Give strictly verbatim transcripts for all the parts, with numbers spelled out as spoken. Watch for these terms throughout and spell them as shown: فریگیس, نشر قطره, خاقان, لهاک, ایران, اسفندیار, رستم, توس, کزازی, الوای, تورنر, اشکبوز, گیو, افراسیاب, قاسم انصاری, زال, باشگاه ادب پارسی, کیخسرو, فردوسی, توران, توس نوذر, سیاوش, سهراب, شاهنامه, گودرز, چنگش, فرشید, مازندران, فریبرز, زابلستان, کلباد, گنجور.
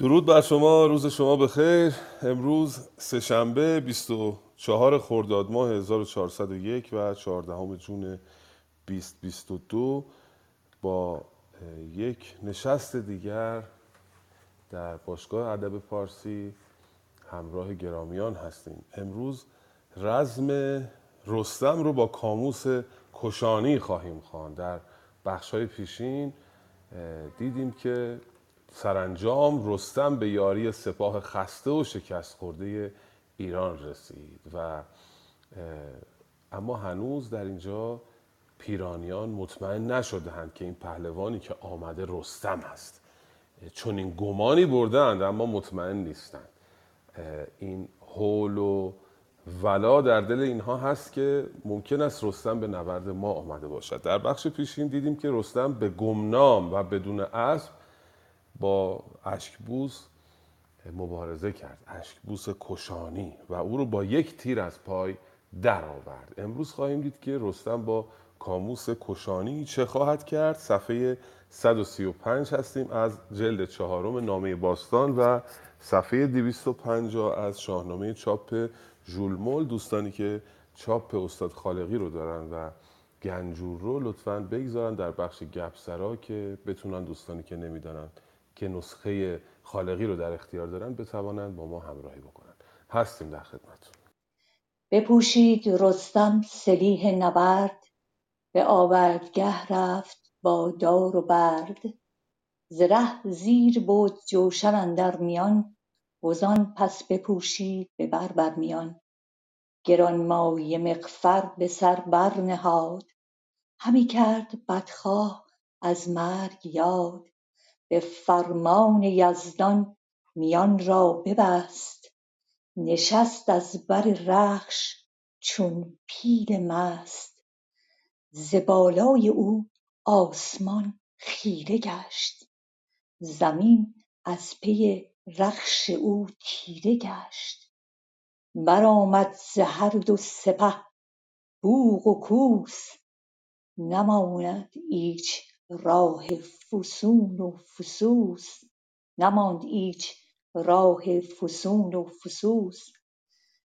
درود بر شما، روز شما بخیر. امروز سه‌شنبه بیست و چهار خرداد ماه هزار و چهارصد و یک و چهاردهم جون بیست بیست و دو با یک نشست دیگر در باشگاه ادب پارسی همراه گرامیان هستیم. امروز رزم رستم رو با کاموس کشانی خواهیم خواند. در بخش‌های پیشین دیدیم که سرانجام رستم به یاری سپاه خسته و شکست خورده ایران رسید و اما هنوز در اینجا پیرانیان مطمئن نشدند که این پهلوانی که آمده رستم است، چون این گمانی بردند اما مطمئن نیستند. این هول و ولا در دل اینها هست که ممکن است رستم به نبرد ما آمده باشد. در بخش پیشین دیدیم که رستم به گمنام و بدون اسب با اشکبوز مبارزه کرد، اشکبوز کشانی، و او رو با یک تیر از پای در آورد. امروز خواهیم دید که رستم با کاموس کشانی چه خواهد کرد. صفحه صد و سی و پنج هستیم از جلد چهارم نامه باستان و صفحه دویست و پنجاه از شاهنامه چاپ ژول مول. دوستانی که چاپ استاد خالقی رو دارن و گنجور رو لطفاً بگذارن در بخش گپسرا که بتونن دوستانی که نمیدانن که نسخه خالقی رو در اختیار دارن بتوانن با ما همراهی بکنن. هستیم در خدمتتون. بپوشید رستم سلیح نبرد، به آوردگه رفت با دار و برد. ز ره زیر بود جوشن اندر میان، وزان پس بپوشید به بر بر میان. گرانمایه مغفر به سر بر نهاد، همی کرد بدخواه از مرگ یاد. به فرمان یزدان میان را ببست، نشست از بر رخش چون پیل مست. ز بالای او آسمان خیره گشت، زمین از پی رخش او تیره گشت. برآمد ز هر دو سپه بوق و کوس، نماند هیچ راه فسون و فسوس. نماند هیچ راه فسون و فسوس.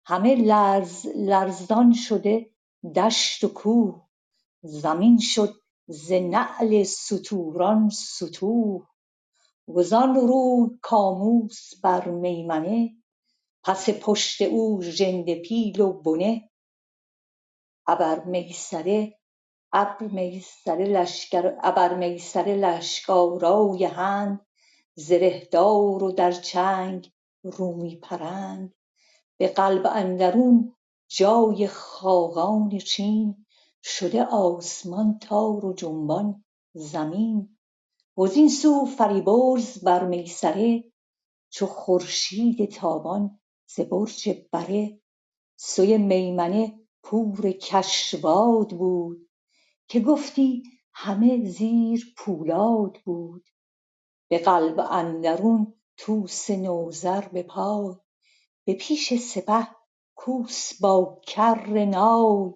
همه لرز لرزان شده دشت و کوه، زمین شد ز نعل ستوران ستوه. وزان روی کاموس بر میمنه، پس پشت او ژنده پیل و بنه. ابر میسره ابر میسر لشکر ابر میسر لشکارای هند، زره دار و در چنگ رومی پرند. به قلب اندرون جای خاقان چین، شده آسمان تار و جنبان زمین. وزین سو فریبرز بر میسره، چو خورشید تابان ز برج بره. سوی میمنه پور کشواد بود، که گفتی همه زیر پولاد بود. به قلب اندرون توس نوذر به پای، به پیش سپه کوس با کر نای.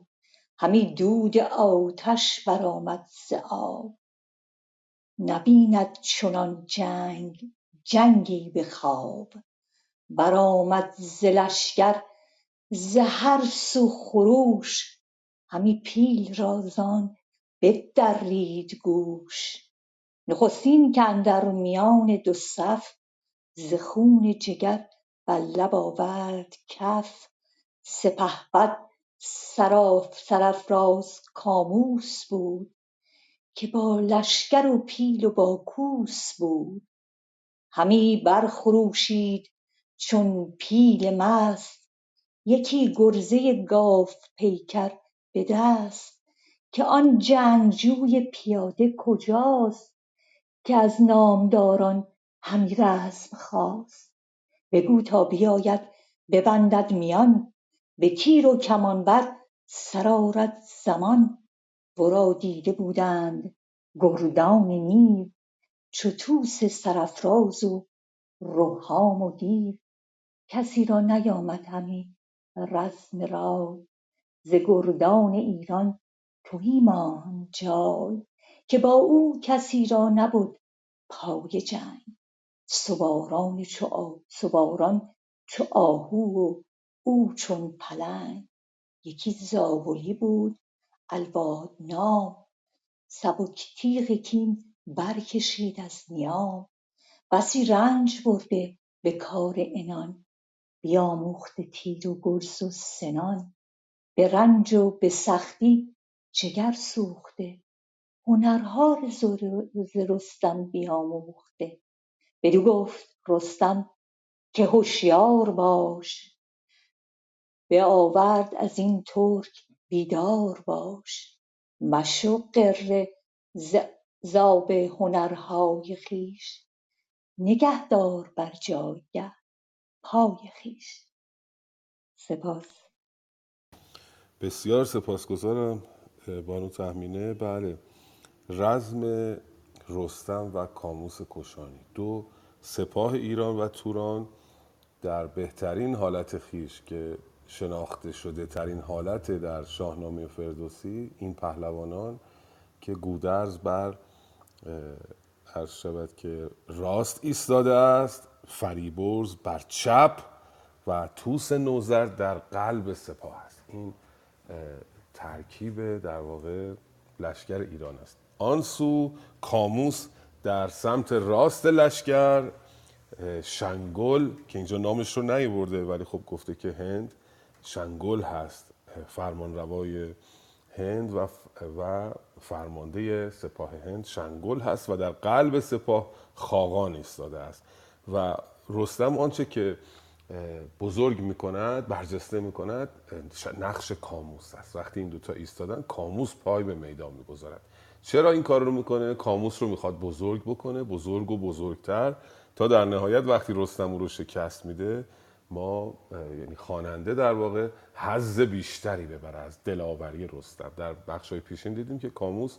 همی دود آتش برآمد ز آب، نبیند چنان جنگ جنگی به خواب. برآمد ز لشکر ز هر سو خروش، همی پیل را زان بدرید گوش. نخستین که اندر میان دو صف، ز خون جگر بر لب آورد کف. سپهبد سرافراز کاموس بود، که با لشکر و پیل و با کوس بود. همی برخروشید چون پیل مست، یکی گرزه گاو پیکر به دست. که آن جنگجوی پیاده کجاست، که از نامداران همی رزم خواست. بگو تا بیاید ببندد میان، به تیر و کمان بر سر آرد زمان. ورا دیده بودند گردان نیو، چو طوس سرافراز و رهام و دیو. کسی را نیامد همی رزم رای، ز گردان ایران تهی ماند جای. که با او کسی را نبود پای جنگ، سواران چو آه سواران چو آهو و او چون پلنگ، یکی زابلی بود الواد نام، سبک تیغ کین برکشید از نیام، بسی رنج برده به کار عنان، بیاموخته تیر و گرز و سنان، به رنج و به سختی جگر سوخته، هنرها ز رستم بیاموخته. بدو گفت رستم که هوشیار باش، به آورد از این ترک بیدار باش، مشو غره ز آب هنرهای خویش، نگه دار بر جایگه پای خویش. سپاس. بسیار سپاسگزارم بانو تهمینه. بله، رزم رستم و کاموس کشانی، دو سپاه ایران و توران در بهترین حالت خویش که شناخته شده ترین حالت در شاهنامه فردوسی، این پهلوانان که گودرز بر هر شبت که راست ایستاده است، فریبرز بر چپ و توس نوذر در قلب سپاه است. این ترکیب در واقع لشکر ایران است. آن سو کاموس در سمت راست لشکر، شنگول که اینجا نامش رو نیاورده ولی خب گفته که هند، شنگول هست، فرمانروای هند و و فرمانده سپاه هند شنگول هست و در قلب سپاه خاقان ایستاده است. و رستم آنچه که بزرگ میکند، برجسته میکند، نقش کاموس است. وقتی این دوتا ایستادن، کاموس پای به میدان میگذارد. چرا این کار رو میکنه؟ کاموس رو میخواد بزرگ بکنه، بزرگ و بزرگتر، تا در نهایت وقتی رستم رو شکست میده، ما یعنی خواننده در واقع حظ بیشتری ببره از دلاوری رستم. در بخش‌های پیشین دیدیم که کاموس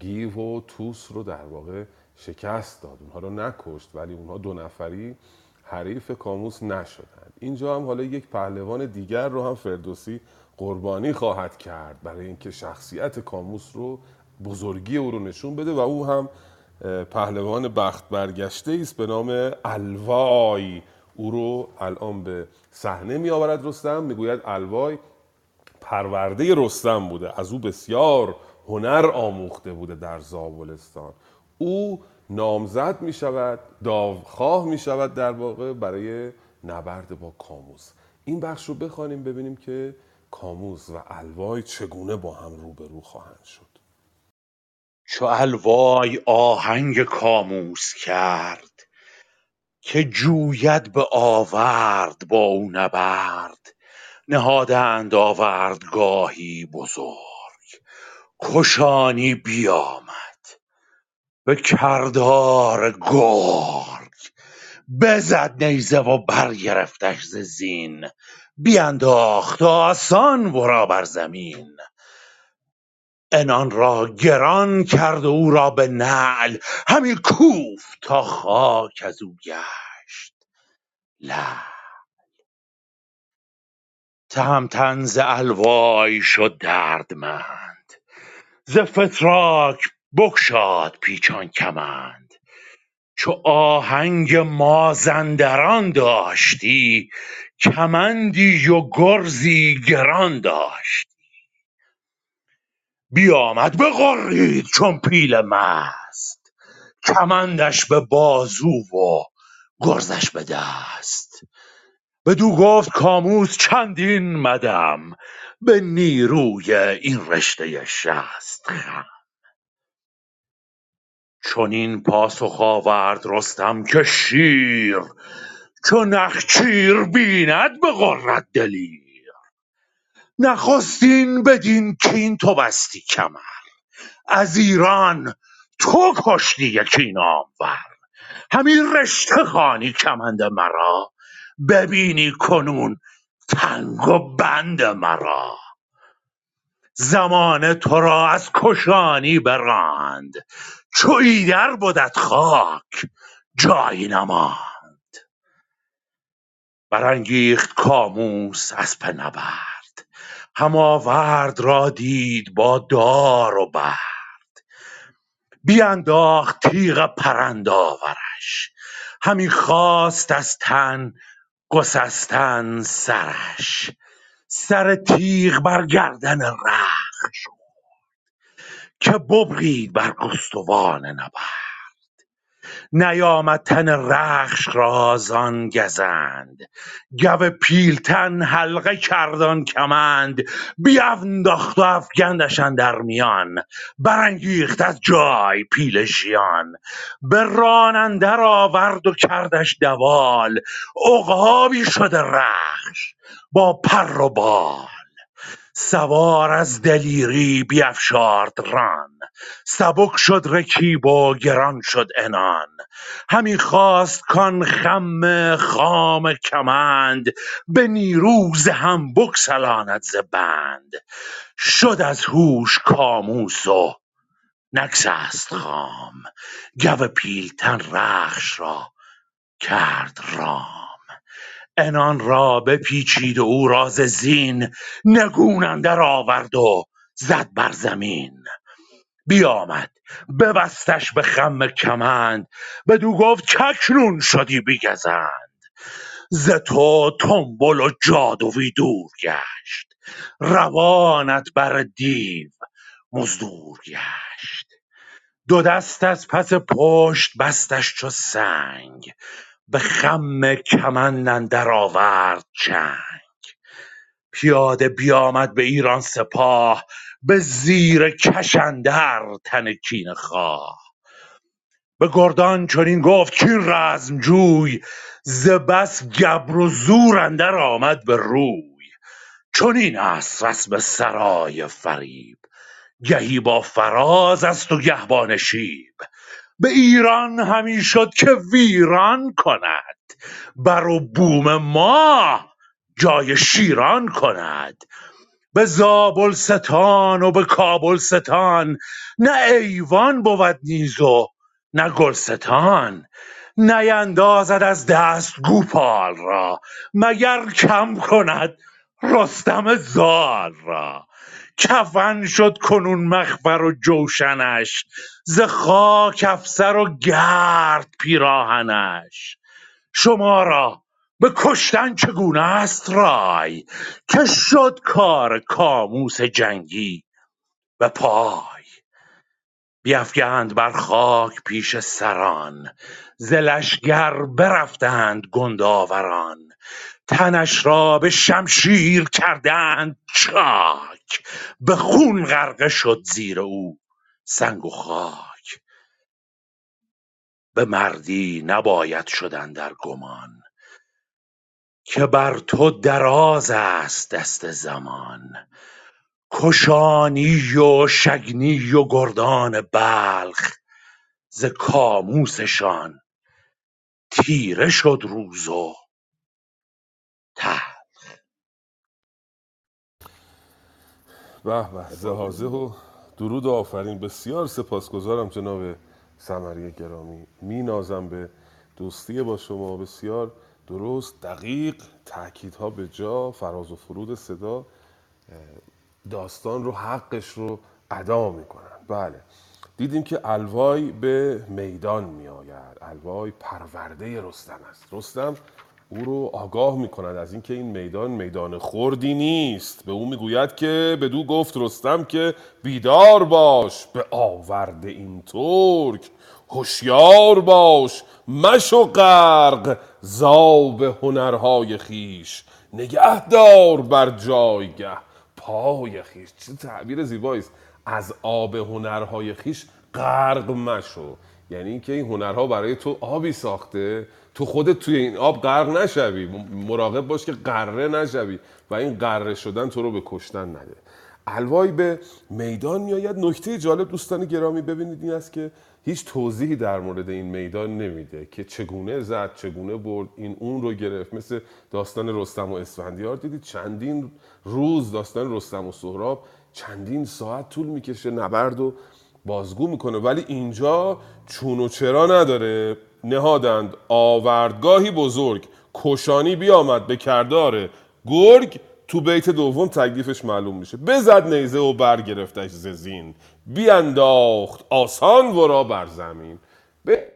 گیو و توس رو در واقع شکست داد، اونها رو نکشت ولی اونها دو نفری حریف کاموس نشدند. اینجا هم حالا یک پهلوان دیگر رو هم فردوسی قربانی خواهد کرد برای اینکه شخصیت کاموس رو، بزرگی او رو نشون بده، و او هم پهلوان بخت برگشته ایست به نام الوای. او رو الان به صحنه می آورد رستم، میگوید الوای پرورده رستم بوده، از او بسیار هنر آموخته بوده در زابلستان. او نامزد می شود، داوخواه می شود در واقع برای نبرد با کاموس. این بخش رو بخوانیم ببینیم که کاموس و الوای چگونه با هم روبرو خواهند شد. چو الوای آهنگ کاموس کرد، که جوید به آورد با او نبرد، نهادند آوردگاهی بزرگ، کشانی بیامد به کردار گرگ، بزد نیزه و برگرفتش ز زین، بینداخت آسان ورا بر زمین، انان را گران کرد و او را به نعل، همی کوفت تا خاک از او گشت لعل. تهمتن ز الوای شد دردمند، ز فتراک بگشاد پیچان کمند، چو آهنگ مازندران داشتی، کمندی و گرزی گران داشت. بیامد به غرید چون پیل مست، کمندش به بازو و گرزش به دست. بدو گفت کاموس چندین مدم، به نیروی این رشته شست خم. چون این پاسخ آورد رستم که شیر، چو نخچیر بیند به غرد دلیر، نخستین بدین کین تو بستی کمر، از ایران تو کشتی یکی نامور، همین رشته خوانی کمند مرا، ببینی کنون تنگ و بند مرا. زمان تو را از کشانی براند، چو ایدر بودت خاک جایی نماند. برانگیخت کاموس از پنبر، هم آورد را دید با دار و برد، بیانداخت تیغ پرند آورش، همی خواست از تن گسستن سرش، سر تیغ بر گردن رخش که ببرید بر گستوان نبرد. نیامد تن رخش را زان گزند، گو پیلتن حلقه کردان کمند. بینداخت و افگندش اندر میان، برانگیخت از جای پیل ژیان. به ران اندر آورد و کردش دوال، عقابی شده رخش با پر و بال. سوار از دلیری بیفشارد ران، سبک شد رکیب و گران شد عنان. همی خواست کان خم خام کمند، به نیروز هم بگسلاند ز بند. شد از هوش کاموس و نگسست خام، گو پیلتن رخش را کرد رام. انان را بپیچید و او راز زین، نگون اندر آورد و زد بر زمین. بیامد ببستش به خم کمند، بدو گفت چکنون شدی بیگزند. ز تو تنبل و جادوی دور گشت، روانت بر دیو مزدور گشت. دو دست از پس پشت بستش چو سنگ، به خم کمند اندر آورد چنگ. پیاده بیامد به ایران سپاه، به زیر کش اندر تن کینه خواه. به گردان چنین گفت کاین رزم جوی، ز بس گبر و زور اندر آمد به روی. چنین است رسم سرای فریب، گهی با فراز است و گه با نشیب. به ایران همی شد که ویران کند، بر و بوم ما جای شیران کند. به زابلستان و به کابلستان، نه ایوان بود نیز و نه گلستان. نیندازد از دست گوپال را، مگر کم کند رستم زال را. کفن شد کنون مخفر و جوشنش، ز خاک افسر و گرد پیراهنش. شما را به کشتن چگونه است رای، که شد کار کاموس جنگی به پای. بیفگند بر خاک پیش سران، ز لشگر برفتند گنداوران. تنش را به شمشیر کردند چاک، به خون غرقه شد زیر او سنگ و خاک. به مردی نباید شدن در گمان، که بر تو دراز است دست زمان. کشانی و شگنی و گردان بلخ، ز کاموسشان تیره شد روز و تلخ. به به، زهازه و درود و آفرین. بسیار سپاسگزارم جناب سمری گرامی، می نازم به دوستی با شما. بسیار درست، دقیق، تأکیدها به جا، فراز و فرود صدا، داستان رو حقش رو ادا میکنن. بله، دیدیم که الوای به میدان می آید. الوای پرورده رستم است. رستم او رو آگاه می کند از اینکه این میدان میدان خردی نیست. به او می گوید که بدو گفت رستم که بیدار باش، به آورد این ترک هوشیار باش. مشو غرق زاب هنرهای خیش، نگه دار بر جایگه پای خیش. چه تعبیر زیبایی است، از آب هنرهای خیش غرق مشو. یعنی اینکه این هنرها برای تو آبی ساخته، تو خودت توی این آب غرق نشوی، مراقب باش که غره نشوی و این غره شدن تو رو به کشتن نده. الوای به میدان میآید. نکته جالب دوستان گرامی ببینید این است که هیچ توضیحی در مورد این میدان نمیده که چگونه زد، چگونه برد، این اون رو گرفت. مثل داستان رستم و اسفندیار دیدید، چندین روز داستان رستم و سهراب چندین ساعت طول میکشه، نبرد و بازگو میکنه. ولی اینجا چون و چرا نداره. نهادند آوردگاهی بزرگ، کشانی بیامد به کردار گرگ. تو بیت دوم تکلیفش معلوم میشه. بزد نیزه و برگرفتش ز زین، بینداخت آسان ورا بر زمین. به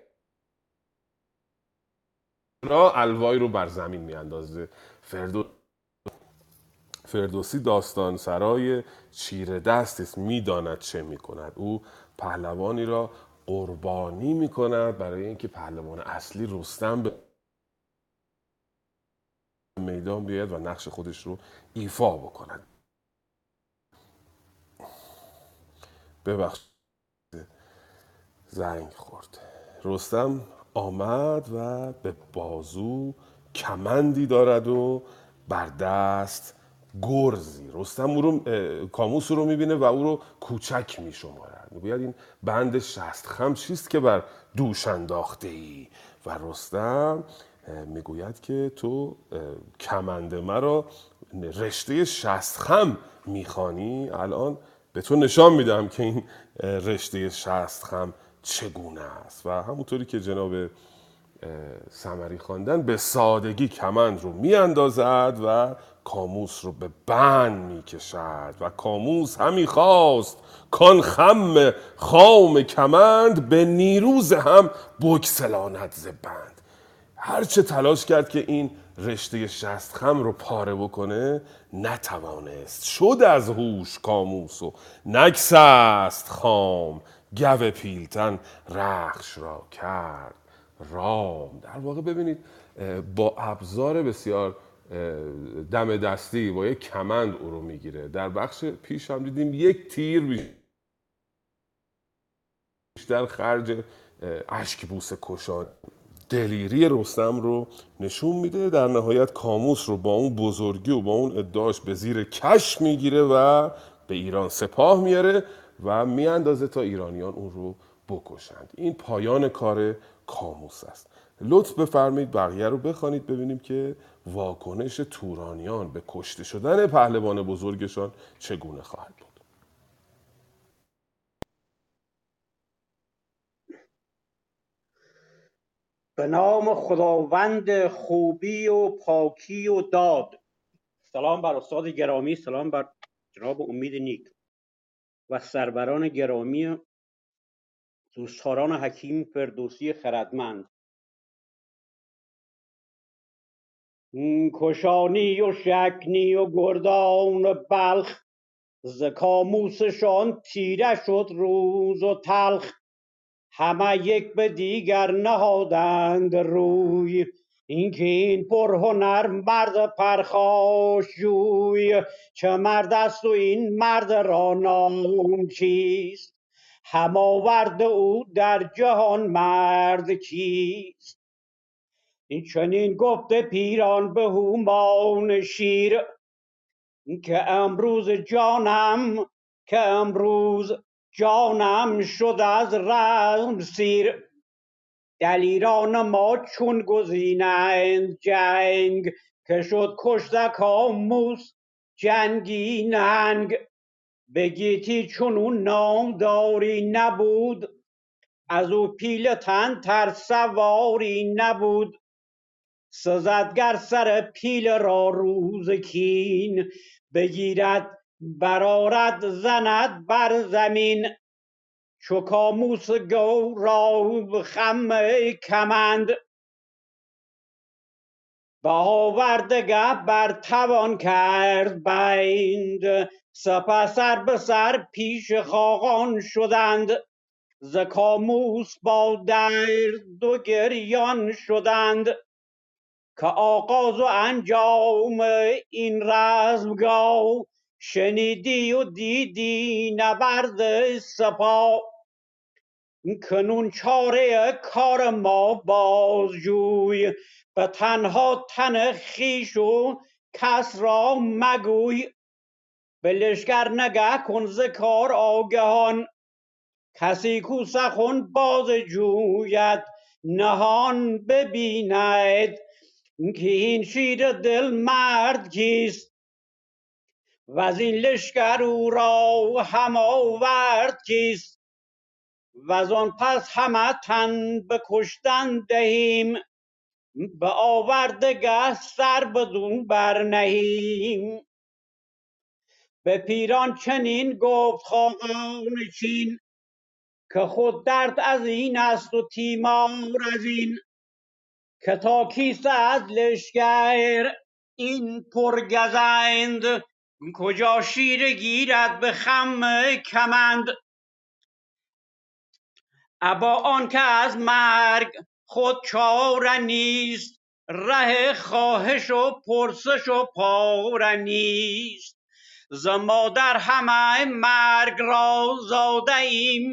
را الوای رو بر زمین میاندازه. فردو... فردوسی داستان سرای چیره دست است، میداند چه میکند. او پهلوانی را قربانی میکند برای اینکه پهلوان اصلی رستم به میدان بیاید و نقش خودش رو ایفا بکند. ببخشید زنگ خورد. رستم آمد و به بازو کمندی دارد و بر دست گرزی. رستم او رو کاموس رو میبینه و او رو کوچک میشمارد. میگوید این بند شست خم چیست که بر دوش انداخته ای؟ و رستم میگوید که تو کمند مرا رشته شست خم میخوانی، الان به تو نشان میدم که این رشته شست خم چگونه است. و همونطوری که جناب سمری خواندن به سادگی کمند رو میاندازد و کاموس رو به بند میکشد و کاموس همی خواست کان خم خام کمند به نیروز هم بکسلاند ز بند. هرچه تلاش کرد که این رشته شست خم رو پاره بکنه نتوانست. شد از هوش کاموس و نگسست خام، گوه پیلتن رخش را کرد رام. در واقع ببینید با ابزار بسیار دم دستی با یک کمند او رو میگیره. در بخش پیش هم دیدیم یک تیر بیشتر خرج اشکبوز کشان دلیری رستم رو نشون میده. در نهایت کاموس رو با اون بزرگی و با اون ادعاش به زیر کش میگیره و به ایران سپاه میاره و میاندازه تا ایرانیان اون رو بکشند. این پایان کار کاموس است. لطف بفرمایید بقیه رو بخوانید ببینیم که واکنش تورانیان به کشته شدن پهلوان بزرگشان چگونه خواهد بود. به نام خداوند خوبی و پاکی و داد. سلام بر استاد گرامی، سلام بر جناب امید نیک و سروران گرامی دوستداران حکیم فردوسی خردمند. کشانی و شکنی و گردان بلخ، ز کاموسشان تیره شد روز و تلخ. همه یک به دیگر نهادند روی، این که این پرهنر مرد پرخاشجوی. چه مرد است و این مرد را نام چیست؟ هم آورد او در جهان مرد کیست؟ این چنین گفته پیران به هومان شیر، که امروز جانم که امروز جانم شد از رزم سیر. دلیران ما چون گزینند جنگ، که شد کشته کاموس جنگی ننگ. به گیتی چون او نامداری نبود، از او پیلتن تر سواری نبود. سزدگر سر پیل را روز کین، بگیرد برارد زند بر زمین. چو کاموس گو را خم کمند، به آوردگه بر توان کرد بند. سپس سر به سر پیش خاقان شدند، ز کاموس با درد و گریان شدند. که آغاز و انجام این رزمگاه، شنیدی و دیدی نبرد سپاه. کنون چاره کار ما بازجوی، به تنها تن خویش و کس را مگوی. به لشکر نگه کن ز کار آگهان، کسی کو سخن باز جوید نهان. ببیند که این شیر دل مرد کیست، وز این لشکر او را هم آورد کیست. وز آن پس همه تن به کشتن دهیم، به آوردگه سر بدون برنهیم. به پیران چنین گفت خاقان چین، که خود درد از این است و تیمار از این. که تا کیسه از لشگر این پرگزند، کجا شیر گیرد به خم کمند. ابا آن که از مرگ خود چاره نیست، ره خواهش و پرسش و پاره نیست. ز مادر همه مرگ را زاده ایم،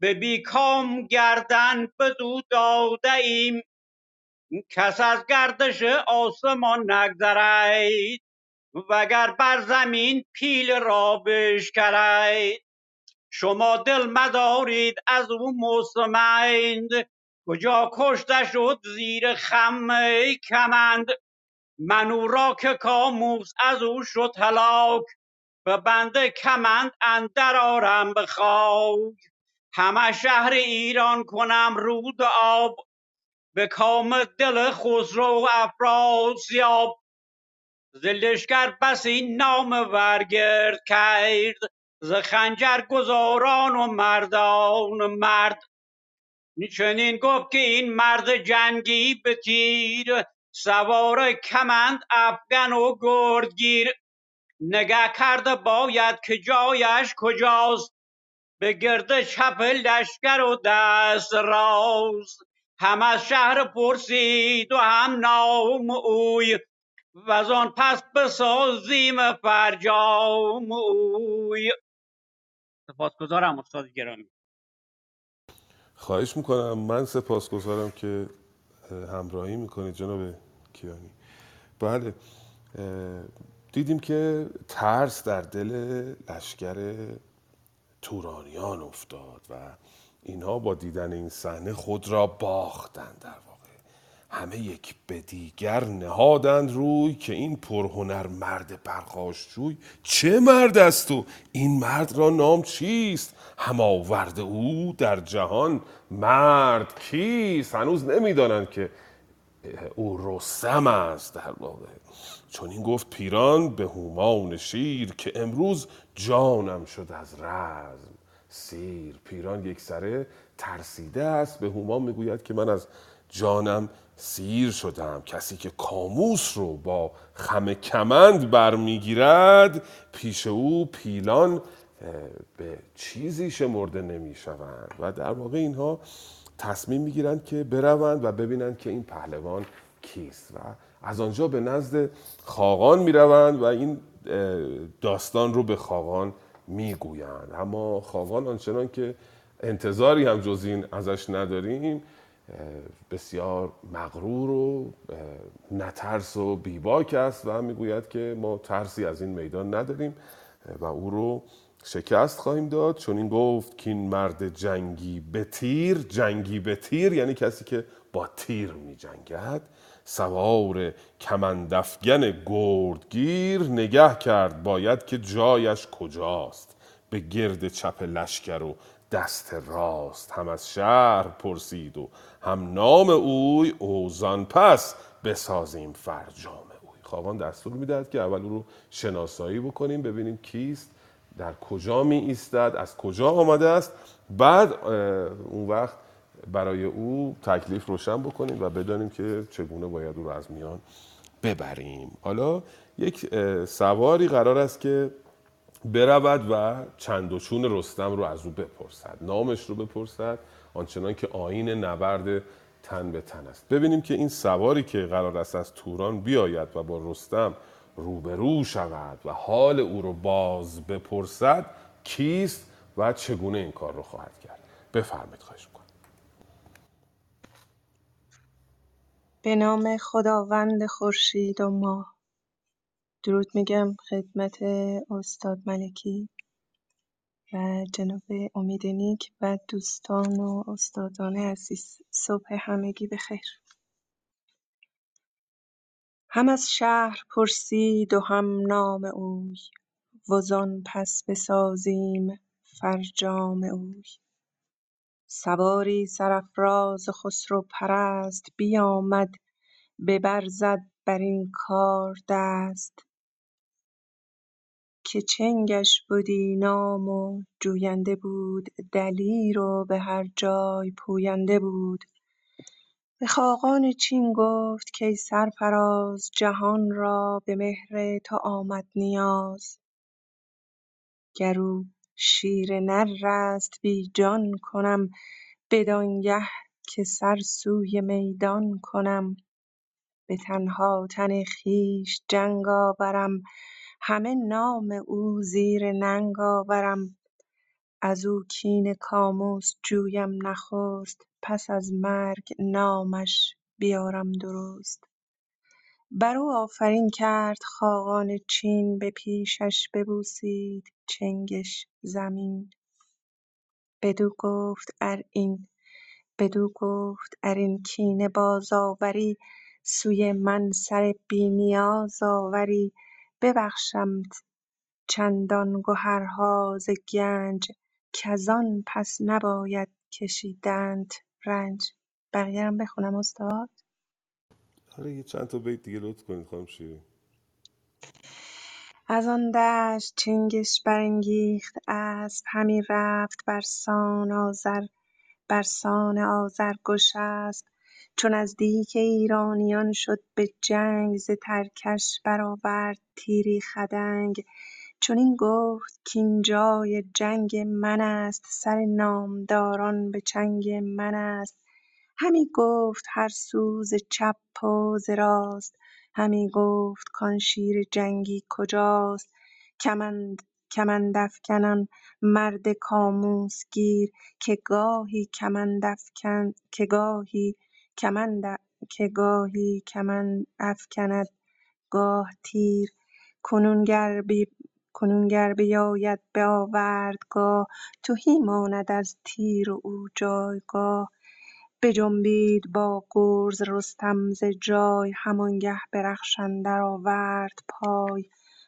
به بیکام گردن بدو داده ایم. کس از گردش آسمان نگذرید، وگر بر زمین پیل را بشکرید. شما دل مدارید از او مستمند، کجا کشته شد زیر خم کمند. من او را که کاموس از او شد هلاک، به بند کمند اندر آرم به خاک. همه شهر ایران کنم رود آب، به کام دل خسرو و افراسیاب. ز لشکر بسی نامور گرد کرد، ز خنجر گزاران و مردان مرد. چنین گفت که این مرد جنگی به تیر، سوار کمند افگن و گردگیر. نگه کرده باید که جایش کجاست، به گرد چپ لشکر و دست راست. هم از شهر پرسید و هم نام اوی، وزان پس بسازیم فرجام اوی. سپاسگزارم استاد گرامی. خواهش میکنم. من سپاسگزارم که همراهی میکنید جناب کیانی. بله، دیدیم که ترس در دل لشکر تورانیان افتاد و اینها با دیدن این صحنه خود را باختند. در واقع همه یک به دیگر نهادند روی که این پرهنر مرد پرخاشجوی چه مرد است و این مرد را نام چیست؟ هم آورده او در جهان مرد کیست؟ هنوز نمیدانند که او رستم است. در واقع چون این گفت پیران به هومان شیر، که امروز جانم شد از رزم سیر. پیران یک سره ترسیده است، به هومان میگوید که من از جانم سیر شدم. کسی که کاموس رو با خم کمند برمیگیرد، پیش او پیلان به چیزی شمرده نمیشوند. و در واقع اینها تصمیم میگیرند که بروند و ببینند که این پهلوان کیست و از آنجا به نزد خاقان میروند و این داستان رو به خاقان میگویند. اما خاقان آنچنان که انتظاری هم جز این ازش نداریم، بسیار مغرور و نترس و بیباک است و میگوید که ما ترسی از این میدان نداریم و او رو شکست خواهیم داد. چون این گفت که این مرد جنگی به تیر، جنگی به تیر یعنی کسی که با تیر می جنگد، سوار کمندافگن گردگیر. نگه کرد باید که جایش کجاست، به گرد چپ لشکر و دست راست. هم از شهر پرسید و هم نام اوی، اوزان پس بسازیم فرجام اوی. خاقان دستور میدهد که اول او رو شناسایی بکنیم، ببینیم کیست، در کجا می ایستد، از کجا آمده است. بعد اون وقت برای او تکلیف روشن بکنیم و بدانیم که چگونه باید او رو از میان ببریم. حالا یک سواری قرار است که برود و چند و چون رستم رو از او بپرسد، نامش رو بپرسد، آنچنان که آیین نبرد تن به تن است. ببینیم که این سواری که قرار است از توران بیاید و با رستم روبرو شود و حال او رو باز بپرسد کیست و چگونه این کار رو خواهد کرد. بفرمایید. خواهش می‌کنم. به نام خداوند خورشید و ماه. درود میگم خدمت استاد ملکی و جناب امید نیک و دوستان و استادان عزیز. صبح همگی بخیر. هم از شهر پرسید و هم نام اوی، وزان پس بسازیم فرجام اوی. سواری سرافراز خسرو پرست، بیامد ببرزد بر این کار دست. که چنگش بودی نام و جوینده بود، دلیر و به هر جای پوینده بود. به خاقان چین گفت که سرفراز، جهان را به مهر تو آمد نیاز. گرو شیر نر است بی جان کنم، بدانگه که سر سوی میدان کنم. به تنها تن خویش جنگ آورم، همه نام او زیر ننگ آورم. از او کین کاموس جویم نخست، پس از مرگ نامش بیارم درست. بر او آفرین کرد خاقان چین، به پیشش ببوسید چنگش زمین. بدو گفت ار این بدو گفت ار این کین بازآوری، سوی من سر بی نیاز آوری. ببخشمت چندان گهرها ز گنج، کزان پس نباید کشیدند رنج. بقیه هم بخونم استاد؟ آره یه چند تا بیت دیگه لطف کنید خانم شیرین. از آن دشت چنگش برانگیخت اسب، همی رفت برسان آذر برسان آذر گشست. چون نزدیک ایرانیان شد به جنگ، ز ترکش برآورد تیری خدنگ. چون این گفت کاین جای جنگ من است، سر نامداران به چنگ من است. همی گفت هر سو ز چپ و ز راست، همی گفت کان شیر جنگی کجاست. کمند کمند افکنان مرد کاموس گیر، که گاهی کمند افکن که گاهی کمند که گاهی کمند افکند گاه تیر. کنون گر بی کنون گر بیاید به آوردگاه، تهی ماند از تیر و او جایگاه. بجنبید با گرز رستم ز جای، همانگه به رخش اندر آورد پای.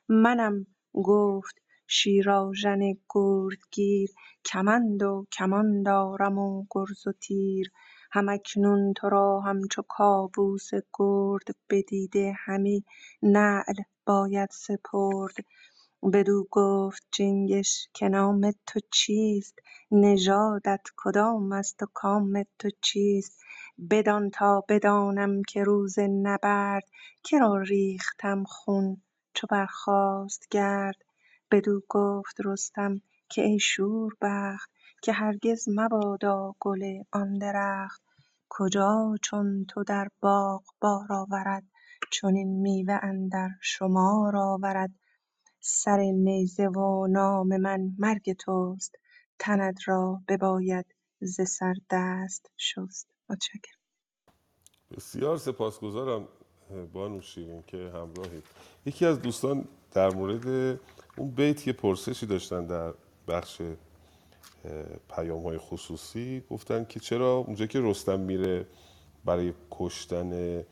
منم گفت شیراژن گردگیر، کمند و کمان دارم و گرز و تیر. هم اکنون تو را همچو کاووس گرد، به دیده همی نعل باید سپرد. بدو گفت چنگش که نام تو چیست، نژادت کدام است و کام تو چیست. بدان تا بدانم که روز نبرد، که را ریختم خون چو برخاست گرد. بدو گفت رستم که ای شوربخت، که هرگز مبادا گل آن درخت. کجا چون تو در باغ بار آورد، چنین میوه اندر شمار آورد. سر نیزه و نام من مرگ توست، تنت را بباید ز سر دست شست. متشکرم. بسیار سپاسگزارم بانو شیرین که همراهید. یکی از دوستان در مورد اون بیت که پرسشی داشتن در بخش پیام‌های خصوصی، گفتن که چرا اونجا که رستم میره برای کشتن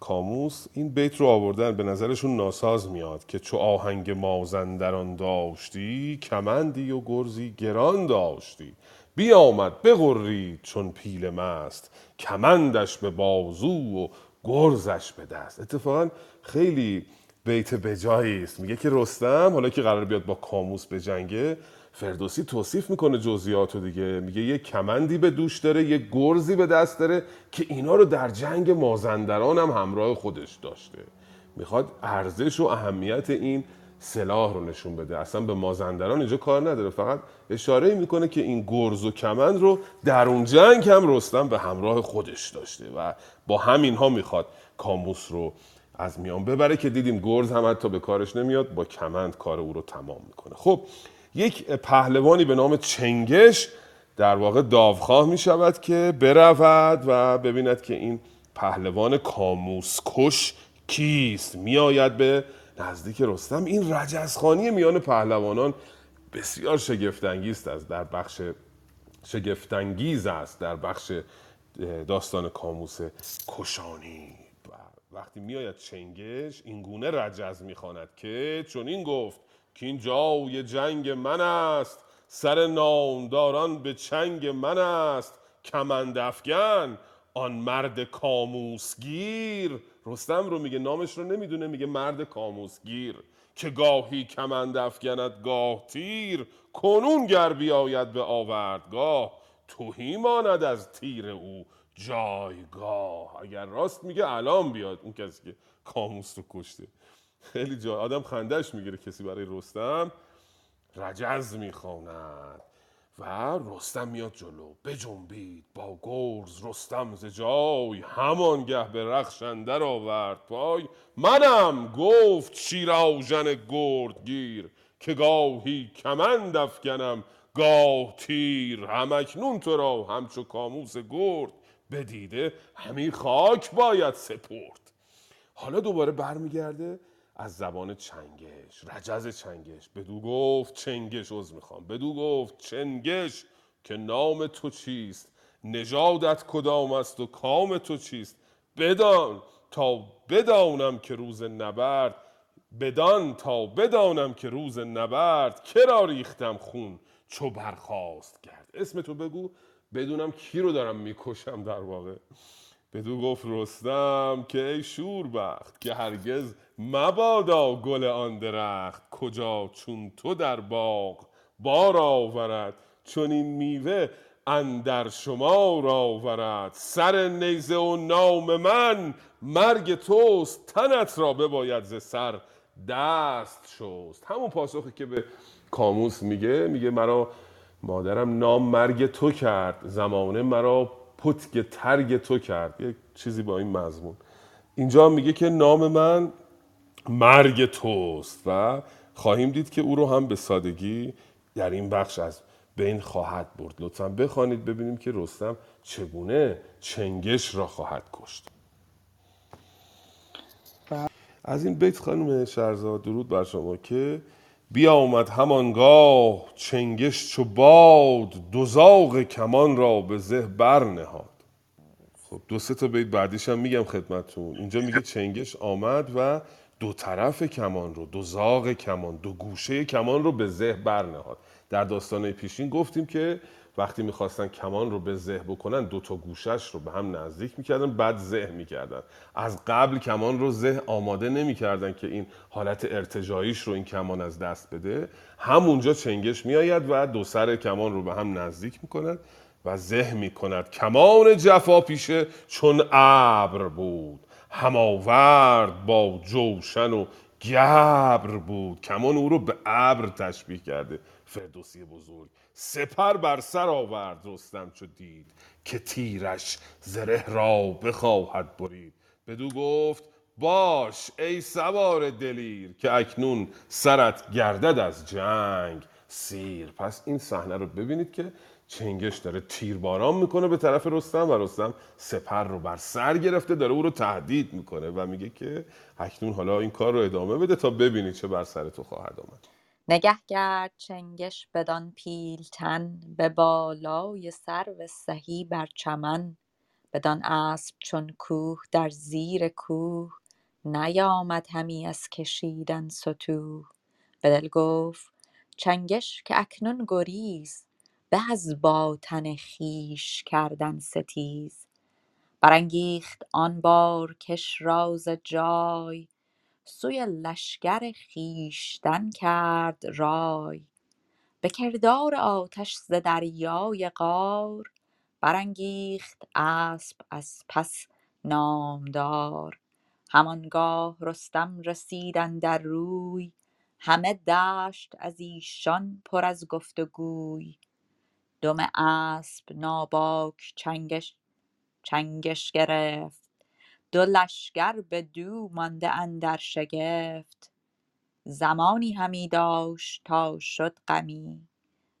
کاموس این بیت رو آوردن، به نظرشون ناساز میاد که چو آهنگ مازندران داشتی، کمندی و گرزی گران داشتی. بیامد بغرید چون پیل مست، کمندش به بازو و گرزش به دست. اتفاقا خیلی بیت بجایی است. میگه که رستم حالا که قرار بیاد با کاموس به جنگه، فردوسی توصیف میکنه جزئیاتو دیگه، میگه یه کمندی به دوش داره، یه گرزی به دست داره که اینا رو در جنگ مازندران هم همراه خودش داشته. میخواد ارزش و اهمیت این سلاح رو نشون بده. اصلا به مازندران اینجا کار نداره، فقط اشاره میکنه که این گرز و کمند رو در اون جنگ هم رستم به همراه خودش داشته و با همینها میخواد کاموس رو از میان ببره، که دیدیم گرز هم حتی به کارش نمیاد، با کمند کار او رو تمام میکنه. خب یک پهلوانی به نام چنگش در واقع داوخواه می شود که برود و ببیند که این پهلوان کاموس کش کیست. می آید به نزدیک رستم. این رجزخوانی میان پهلوانان بسیار شگفت‌انگیز است در بخش شگفت‌انگیز است در بخش داستان کاموس کشانی. وقتی می آید چنگش این گونه رجز می خواند که چون این گفت که این جای جنگ من است، سر نامداران به چنگ من است. کمند افکن آن مرد کاموسگیر، رستم رو میگه، نامش رو نمیدونه، میگه مرد کاموسگیر، که گاهی کمند افکند گاه تیر. کنون گر بیاید به آوردگاه، تهی ماند از تیر او جایگاه. اگر راست میگه الان بیاد اون کسی که کاموس رو کشته. خیلی جا آدم خندش میگیره کسی برای رستم رجز میخواند و رستم میاد جلو. بجنبید با گرز رستم ز جای، همانگه به رخشنده را آورد پای. منم گفت شیراوژن گردگیر، که گاهی کمند افکنم گاه تیر. همکنون تو را همچو کاموس گرد، بدیده همین خاک باید سپرد. حالا دوباره برمیگرده از زبان چنگش، رجز چنگش. بدو گفت چنگش، عذر میخوام، بدو گفت چنگش که نام تو چیست، نژادت کدام است و کام تو چیست. بدان تا بدانم که روز نبرد، بدان تا بدانم که روز نبرد کرا ریختم خون چو برخاست گرد. اسم تو بگو بدونم کی رو دارم میکشم. در واقع بدو گفت رستم که ای شوربخت، که هرگز مبادا گل آن درخت. کجا چون تو در باغ بار آورد، چون این میوه اندر شما را آورد. سر نیزه و نام من مرگ توست، تنت را بباید ز سر دست شست. همون پاسخی که به کاموس میگه، میگه مرا مادرم نام مرگ تو کرد، زمانه مرا پتک ترگ تو کرد، یک چیزی با این مضمون. اینجا میگه که نام من مرگ توست و خواهیم دید که او رو هم به سادگی در این بخش از بین خواهد برد. لطفاً بخوانید ببینیم که رستم چگونه چنگش را خواهد کشت. از این بیت خانم شهرزاد، درود بر شما، که بیامد همانگاه چنگش چو باد، دوزاغ کمان را به زه برنهاد. خب دو سه تا بیت بعدیش هم میگم خدمتتون. اینجا میگه چنگش آمد و دو طرف کمان رو، دوزاغ کمان، دو گوشه کمان رو به زه برنهاد. در داستانه پیشین گفتیم که وقتی میخواستن کمان رو به زه بکنن، دو تا گوشش رو به هم نزدیک میکردن، بعد زه میکردن. از قبل کمان رو زه آماده نمیکردن که این حالت ارتجاعیش رو این کمان از دست بده. همونجا چنگش میآید و دو سر کمان رو به هم نزدیک میکند و زه میکند. کمان جفا پیشه چون ابر بود، هماورد با جوشن و گبر بود. کمان او رو به ابر تشبیه کرده فردوسی بزرگ. سپر بر سر آورد رستم چو دید، که تیرش زره را بخواهد برید. بدو گفت باش ای سوار دلیر، که اکنون سرت گردد از جنگ سیر. پس این صحنه رو ببینید که چنگش داره تیرباران میکنه به طرف رستم و رستم سپر رو بر سر گرفته، داره او رو تهدید میکنه و میگه که اکنون حالا این کار رو ادامه بده تا ببینی چه بر سر تو خواهد آمد. نگه کرد چنگش بدان پیلتن، به بالای سرو سهی بر چمن. بدان اسب چون کوه در زیر کوه، نیامد همی از کشیدن ستوه. به دل گفت چنگش که اکنون گریز، به از با تن خویش کردن ستیز. برانگیخت آن بار کش راز جای، سوی لشگر خیشتن کرد رای. به کردار آتش ز دریای غار، برانگیخت اسب از پس نامدار. همانگاه رستم رسیدن در روی، همه دشت از ایشان پر از گفت و گوی. دم اسب ناباک چنگش چنگش گرفت، دو لشگر به دو مانده اندر شگفت. زمانی همی داشت تا شد غمی،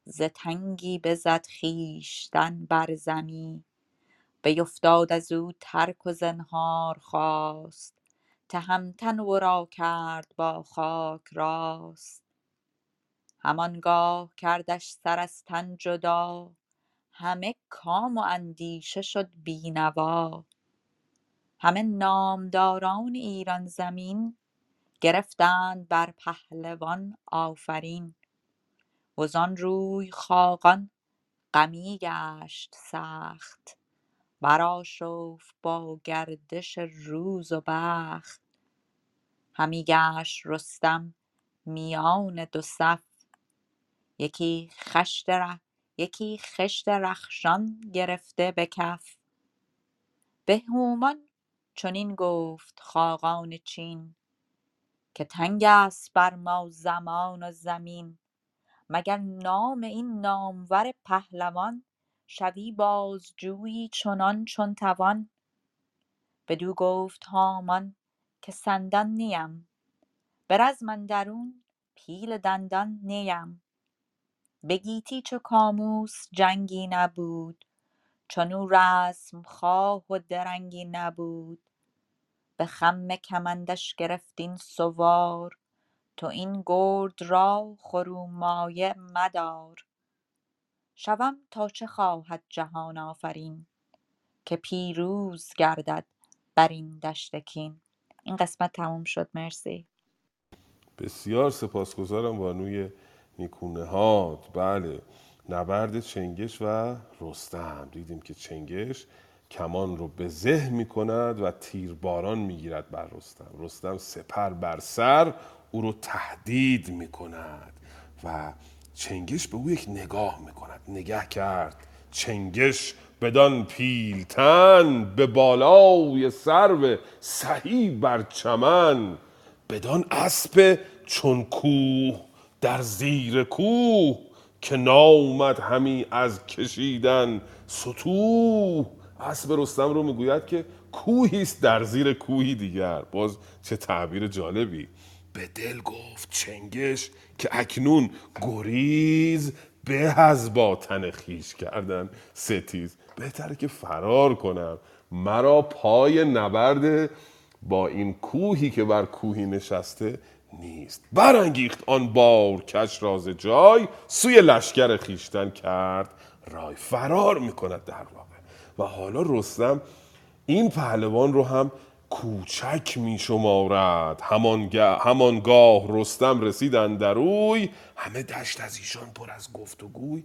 ز تنگی بزد خویشتن بر زمی. بیفتاد از او ترک و زنهار خواست، تهمتن ورا کرد با خاک راست. همانگاه کردش سر از تن جدا، همه کام و اندیشه شد بینوا. همه نامداران ایران زمین، گرفتند بر پهلوان آفرین. وزان روی خاقان غمی گشت سخت، برآشفت با گردش روز و بخت. همی گشت رستم میان دو صف، یکی خشت رخ یکی خشت رخشان گرفته به کف. به هومان چنین گفت خاقان چین که تنگ است بر ما زمان و زمین، مگر نام این نامور پهلوان شوی بازجویی چنان چون توان. بدو گفت هامان که سندان نیم، برز من درون پیل دندان نیم. بگیتی چو کاموس جنگی نبود، چونو رسم خواه و درنگی نبود. به خم کمندش گرفتین سوار، تو این گرد را خرومایه مدار. شوم تا چه خواهد جهان آفرین، که پیروز گردد بر این دشت کین. این قسمت تموم شد. مرسی، بسیار سپاسگزارم بانوی نیکونه‌هات. بله، نبرد چنگش و رستم، دیدیم که چنگش کمان رو به زه می کند و تیرباران می گیرد بر رستم. رستم سپر بر سر او رو تهدید می کند و چنگش به او یک نگاه می کند. نگاه کرد چنگش بدان پیلتن، به بالای سرو سهی بر چمن. بدان اسب چون کوه در زیر کوه، که ناومد همی از کشیدن ستوه. اسب رستم رو میگوید که کوهیست در زیر کوهی دیگر. باز چه تعبیر جالبی. به دل گفت چنگش که اکنون گریز، به از با تن خیش کردن ستیز. بهتره که فرار کنم، مرا پای نبرد با این کوهی که بر کوهی نشسته نیست. برانگیخت آن بار کش راز جای، سوی لشکر خیشتن کرد رای. فرار میکند در واقع. و حالا رستم این پهلوان رو هم کوچک می شمارد. همانگاه, همانگاه رستم رسیدن در اوی، همه دشت از ایشان پر از گفت و گوی.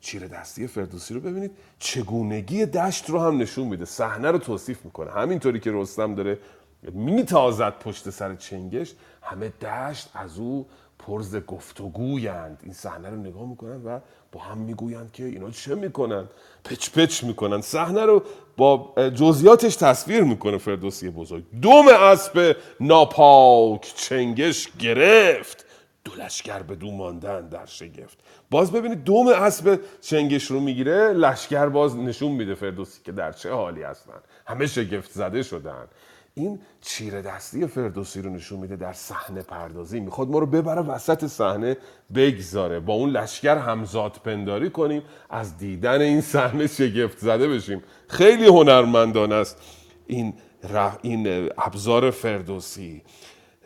چیره دستی فردوسی رو ببینید، چگونگی دشت رو هم نشون میده، صحنه رو توصیف میکنه. همینطوری که رستم داره میتازد پشت سر چنگش، همه دشت از او پرز گفت و گویند. این صحنه رو نگاه میکنن و با هم میگویند که اینا چه میکنن، پچ پچ میکنن. صحنه رو با جزئیاتش تصویر میکنه فردوسی بزرگ. دوم اسب ناپاک چنگش گرفت، دو لشکر به دو ماندن در شگفت. باز ببینید دوم اسب چنگش رو میگیره، لشکر باز نشون میده فردوسی که در چه حالی هستن، همه شگفت زده شدن. این چیره دستی فردوسی رو نشون میده در صحنه پردازی. میخواد ما رو ببره وسط صحنه بگذاره، با اون لشکر همزاد پنداری کنیم، از دیدن این صحنه شگفت زده بشیم. خیلی هنرمندانه است این رح... این ابزار فردوسی.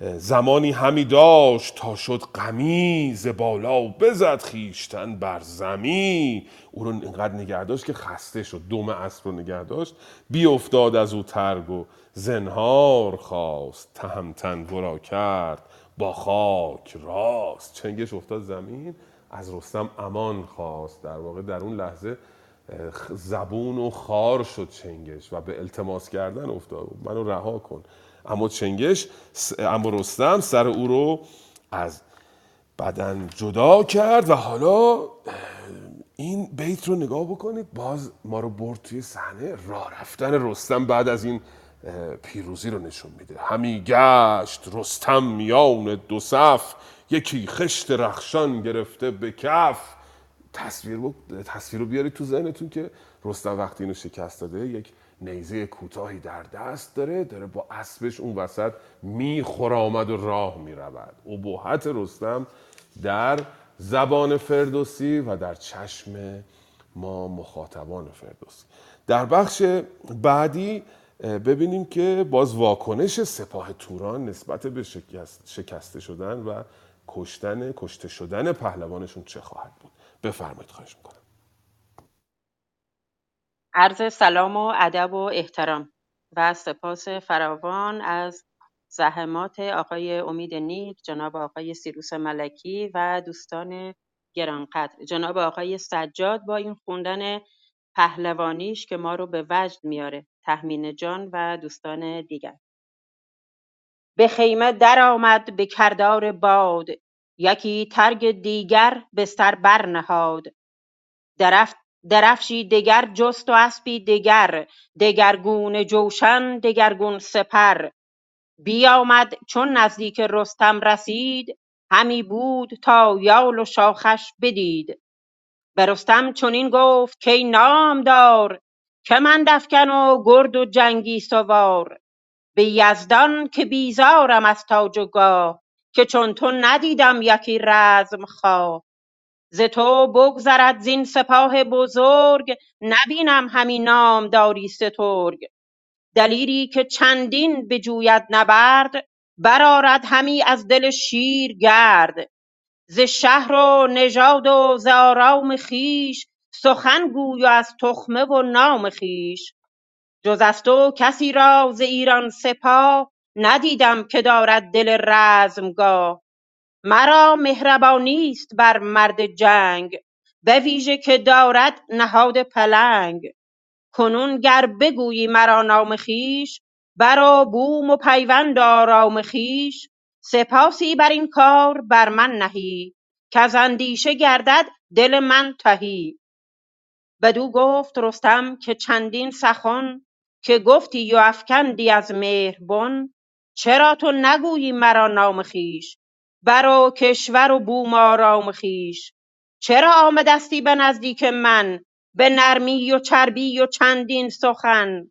زمانی همی داشت تا شد غمی، ز بالا و بزد خویشتن بر زمی. او رو اینقدر نگه داشت که خسته شد، دم اسب رو نگه داشت. بیافتاد از او ترگ و زنهار خواست، تهمتن برا کرد با خاک راست. چنگش افتاد زمین، از رستم امان خواست. در واقع در اون لحظه زبون و خار شد چنگش و به التماس کردن افتاد، منو رها کن. اما چنگش اما رستم سر او رو از بدن جدا کرد. و حالا این بیت رو نگاه بکنید، باز ما رو برد توی صحنه راه رفتن رستم بعد از این پیروزی رو نشون میده. همی گشت رستم میان دو صف، یکی خشت رخشان گرفته به کف. تصویر رو تصویر رو بیارید تو ذهنتون که رستم وقتی اینو شکست داده، یک نیزه کوتاهی در دست داره، داره با اسبش اون وسط میخرامد و راه میرود. ابهت رستم در زبان فردوسی و در چشم ما مخاطبان فردوسی. در بخش بعدی ببینیم که باز واکنش سپاه توران نسبت به شکست، شکسته شدن و کشتن کشته شدن پهلوانشون چه خواهد بود. بفرمایید، خواهش میکنم. عرض سلام و ادب و احترام و سپاس فراوان از زحمات آقای امید نیک، جناب آقای سیروس ملکی و دوستان گرانقدر. جناب آقای سجاد با این خوندن پهلوانیش که ما رو به وجد میاره، تحمین جان و دوستان دیگر. به خیمه در آمد به کردار باد، یکی ترگ دیگر بستر برنهاد. درفت درفشی دگر جست و اسبی دگر، دگرگون جوشن دگرگون سپر. بیامد چون نزدیک رستم رسید، همی بود تا یال و شاخش بدید. به رستم چنین گفت که نامدار، که من دفکن و گرد و جنگی سوار. به یزدان که بیزارم از تاج و گاه، که چون تو ندیدم یکی رزم خواه. ز تو بگذرد زین سپاه بزرگ، نبینم همی نامداری سترگ. دلیری که چندین بجوید نبرد، برآرد همی از دل شیر گرد. ز شهر و نژاد و ز آرام خویش، سخن گوی و از تخمه و نام خویش. جز از تو کسی را ز ایران سپاه، ندیدم که دارد دل رزمگاه. مرا مهربانی است بر مرد جنگ، به ویژه که دارد نهاد پلنگ. کنون گر بگویی مرا نام خویش، برو بوم و پیوند آرام خویش. سپاسی بر این کار بر من نهی، کز اندیشه گردد دل من تهی. بدو گفت رستم که چندین سخن، که گفتی و افکندی از مهربان. چرا تو نگویی مرا نام خویش، برو کشور و بوم آرام خویش. چرا آمدستی به نزدیک من، به نرمی و چربی و چندین سخن؟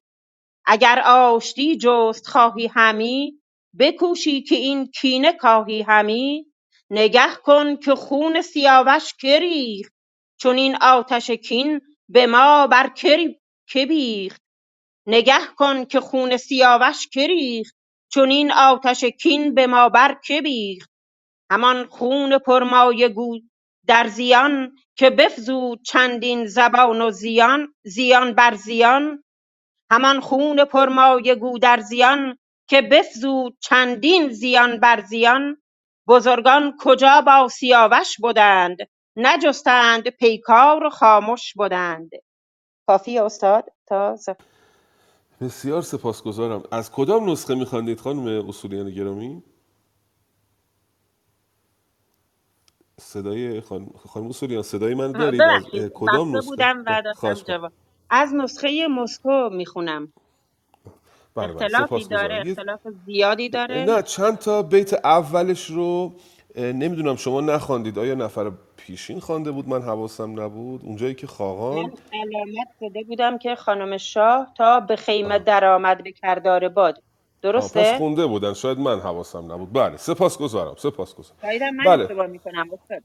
اگر آشتی جست خواهی همی، بکوشی که این کینه کاهی همی. نگه کن که خون سیاوش که ریخت، چون این آتش کین به ما بر که بیخت. نگه کن که خون سیاوش که ریخت، چون این آتش کین به ما بر که بیخت. همان خون پرمایه گو در زیان، که بفزود چندین زبان و زیان. زیان بر زیان، همان خون پرمایه گو در زیان، که بفزود چندین زیان بر زیان. بزرگان کجا با سیاوش بودند، نجستند پیکار و خاموش بودند. کافی استاد تا ز... بسیار سپاسگزارم. از کدام نسخه می‌خواندید خانم اصولیان گرامی؟ صدای خانم خانم اصولیان صدای من دارید؟ از کدام نسخه بودم و داشتم؟ از نسخه مسکو میخونم. اختلافی داره، اختلاف زیادی داره. نه چند تا بیت اولش رو نمیدونم شما نخواندید، آیا نفر پیشین خوانده بود؟ من حواسم نبود. اونجایی که خاقان من علامت زده بودم که خانم شاه تا به خیمه درآمد به کردار باد، درسته؟ پس خونده بودن، شاید من حواسم نبود. بله سپاسگزارم، سپاسگزارم. شاید من اشتباه میکنم استاد.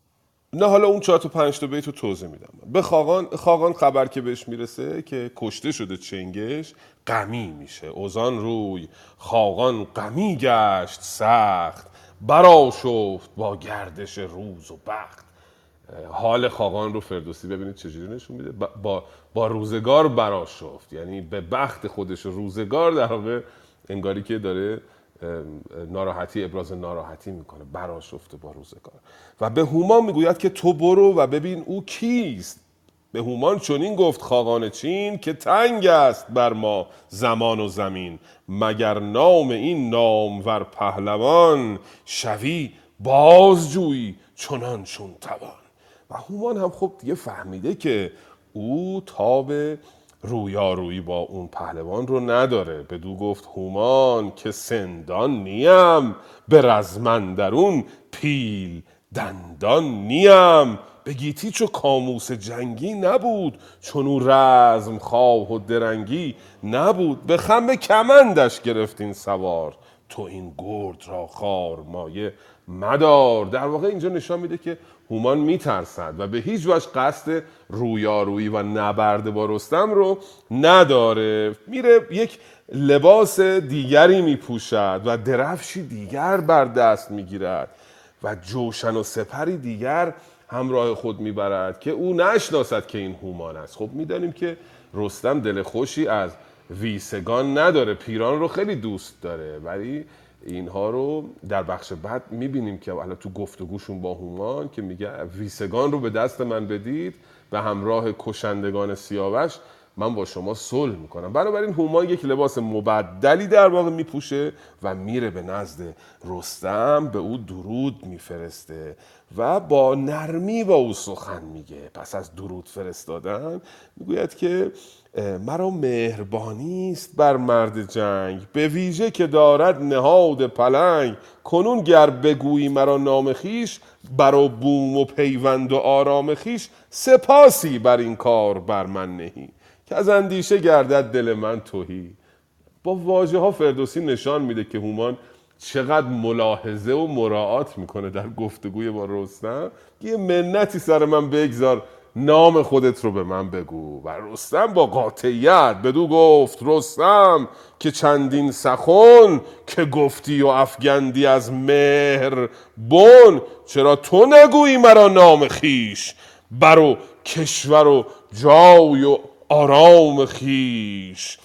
نه حالا اون چهار تا پنج تا بیت رو توضیح میدم. به خاقان خاقان خبر که بهش میرسه که کشته شده چنگش، غمی میشه. اوزان روی خاقان غمی گشت سخت، برآشفت با گردش روز و بخت. حال خاقان رو فردوسی ببینید چجوری نشون میده. با با روزگار برآشفت، یعنی به بخت خودش. روزگار در واقع انگاری که داره ناراحتی ابراز ناراحتی میکنه، برآشفته با روزگار. و به هومان میگوید که تو برو و ببین او کیست. به هومان چنین گفت خاقان چین، که تنگ است بر ما زمان و زمین. مگر نام این نامور پهلوان، شوی بازجویی چنان چون توان. و هومان هم خب دیگه فهمیده که او تاب رویارویی با اون پهلوان رو نداره. بدو گفت هومان که سندان نیم، به رزمن درون پیل دندان نیم. به گیتی چو کاموس جنگی نبود، چون او رزم خواه و درنگی نبود. به خم کمندش گرفتین سوار، تو این گرد را خار مایه مدار. در واقع اینجا نشان میده که هومان میترسد و به هیچ وجه قصد رویارویی و نبرد با رستم رو نداره. میره یک لباس دیگری میپوشد و درفشی دیگر بر دست میگیرد و جوشن و سپری دیگر همراه خود میبرد که او نشناسد که این هومان است. خب میدانیم که رستم دل خوشی از ویسگان نداره، پیران رو خیلی دوست داره، ولی اینها رو در بخش بعد میبینیم که الان تو گفتگوشون با هومان که میگه ویسگان رو به دست من بدید، به همراه کشندگان سیاوش من با شما صلح میکنم. بنابراین هومان یک لباس مبدلی در واقع میپوشه و میره به نزد رستم، به او درود میفرسته و با نرمی با او سخن میگه. پس از درود فرستادن میگوید که مرا مهربانی است بر مرد جنگ، به ویژه که دارد نهاد پلنگ. کنون گر بگویی مرا نام خیش، برا بوم و پیوند و آرام خیش، سپاسی بر این کار بر من نهی، که از اندیشه گردد دل من تهی. با واژه ها فردوسی نشان میده که هومان چقدر ملاحظه و مراعات میکنه در گفتگوی با رستم. یه منتی سر من بگذار، نام خودت رو به من بگو. و رستم با قاطعیت بدو گفت رستم که چندین سخن که گفتی و افگندی از مهر بون، چرا تو نگویی مرا نام خیش، برو کشور و جای و آرام خیش.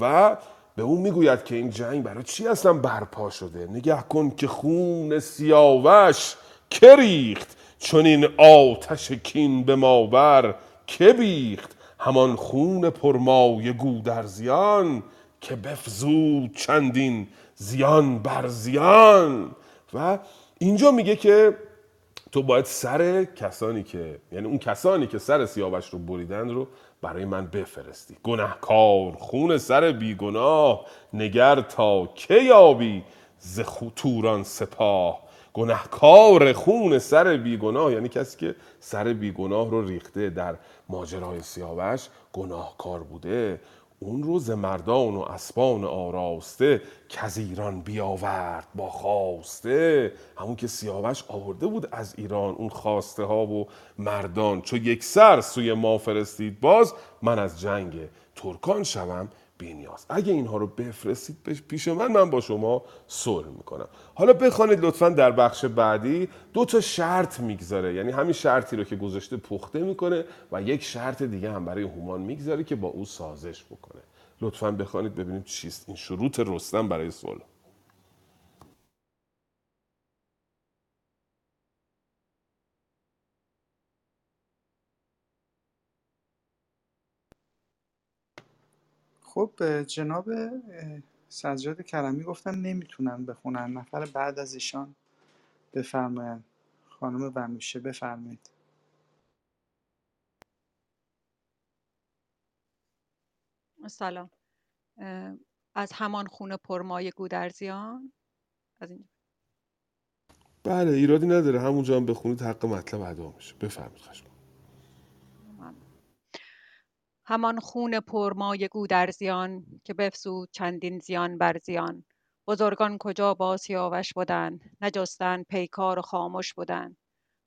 و به اون میگوید که این جنگ برای چی اصلا برپا شده؟ نگاه کن که خون سیاوش که ریخت، چون این آتش کین به ما بر که بیخت. همان خون پرمای گودرزیان، که بفزود چندین زیان بر زیان. و اینجا میگه که تو باید سر کسانی که، یعنی اون کسانی که سر سیاوش رو بریدن رو برای من بفرستی. گناهکار خون سر بیگناه، نگر تا که یابی ز توران سپاه. گناهکار خون سر بیگناه، یعنی کسی که سر بیگناه رو ریخته در ماجرای سیاوش، گناهکار بوده. اون روز مردان و اسبان آراسته، که از ایران بیاورد با خواسته. همون که سیاوش آورده بود از ایران اون خواسته ها و مردان، چو یک سر سوی ما فرستید باز، من از جنگ ترکان شوم بی نیاز. اگه اینها رو بفرستید پیش من، من با شما صلح میکنم. حالا بخوانید لطفاً. در بخش بعدی دو تا شرط میگذاره، یعنی همین شرطی رو که گذاشته پخته میکنه و یک شرط دیگه هم برای هومان میگذاره که با او سازش بکنه. لطفاً بخوانید ببینیم چیست این شروط رستم برای صلح. خب جناب سجاد کرمی گفتن نمیتونن بخونن، نفر بعد از ایشان بفرماین. خانم بنوشه بفرمایید. سلام. از همان خون پرمای گودرزیان، از این. بله ایرادی نداره، همونجا هم بخونید، حق مطلب ادا میشه. بفرمایید خشم. همان خون پرمای گودرزیان، که بفزود چندین زیان بر زیان. بزرگان کجا با سیاوش بودند، نجستند پیکار و خاموش بودند.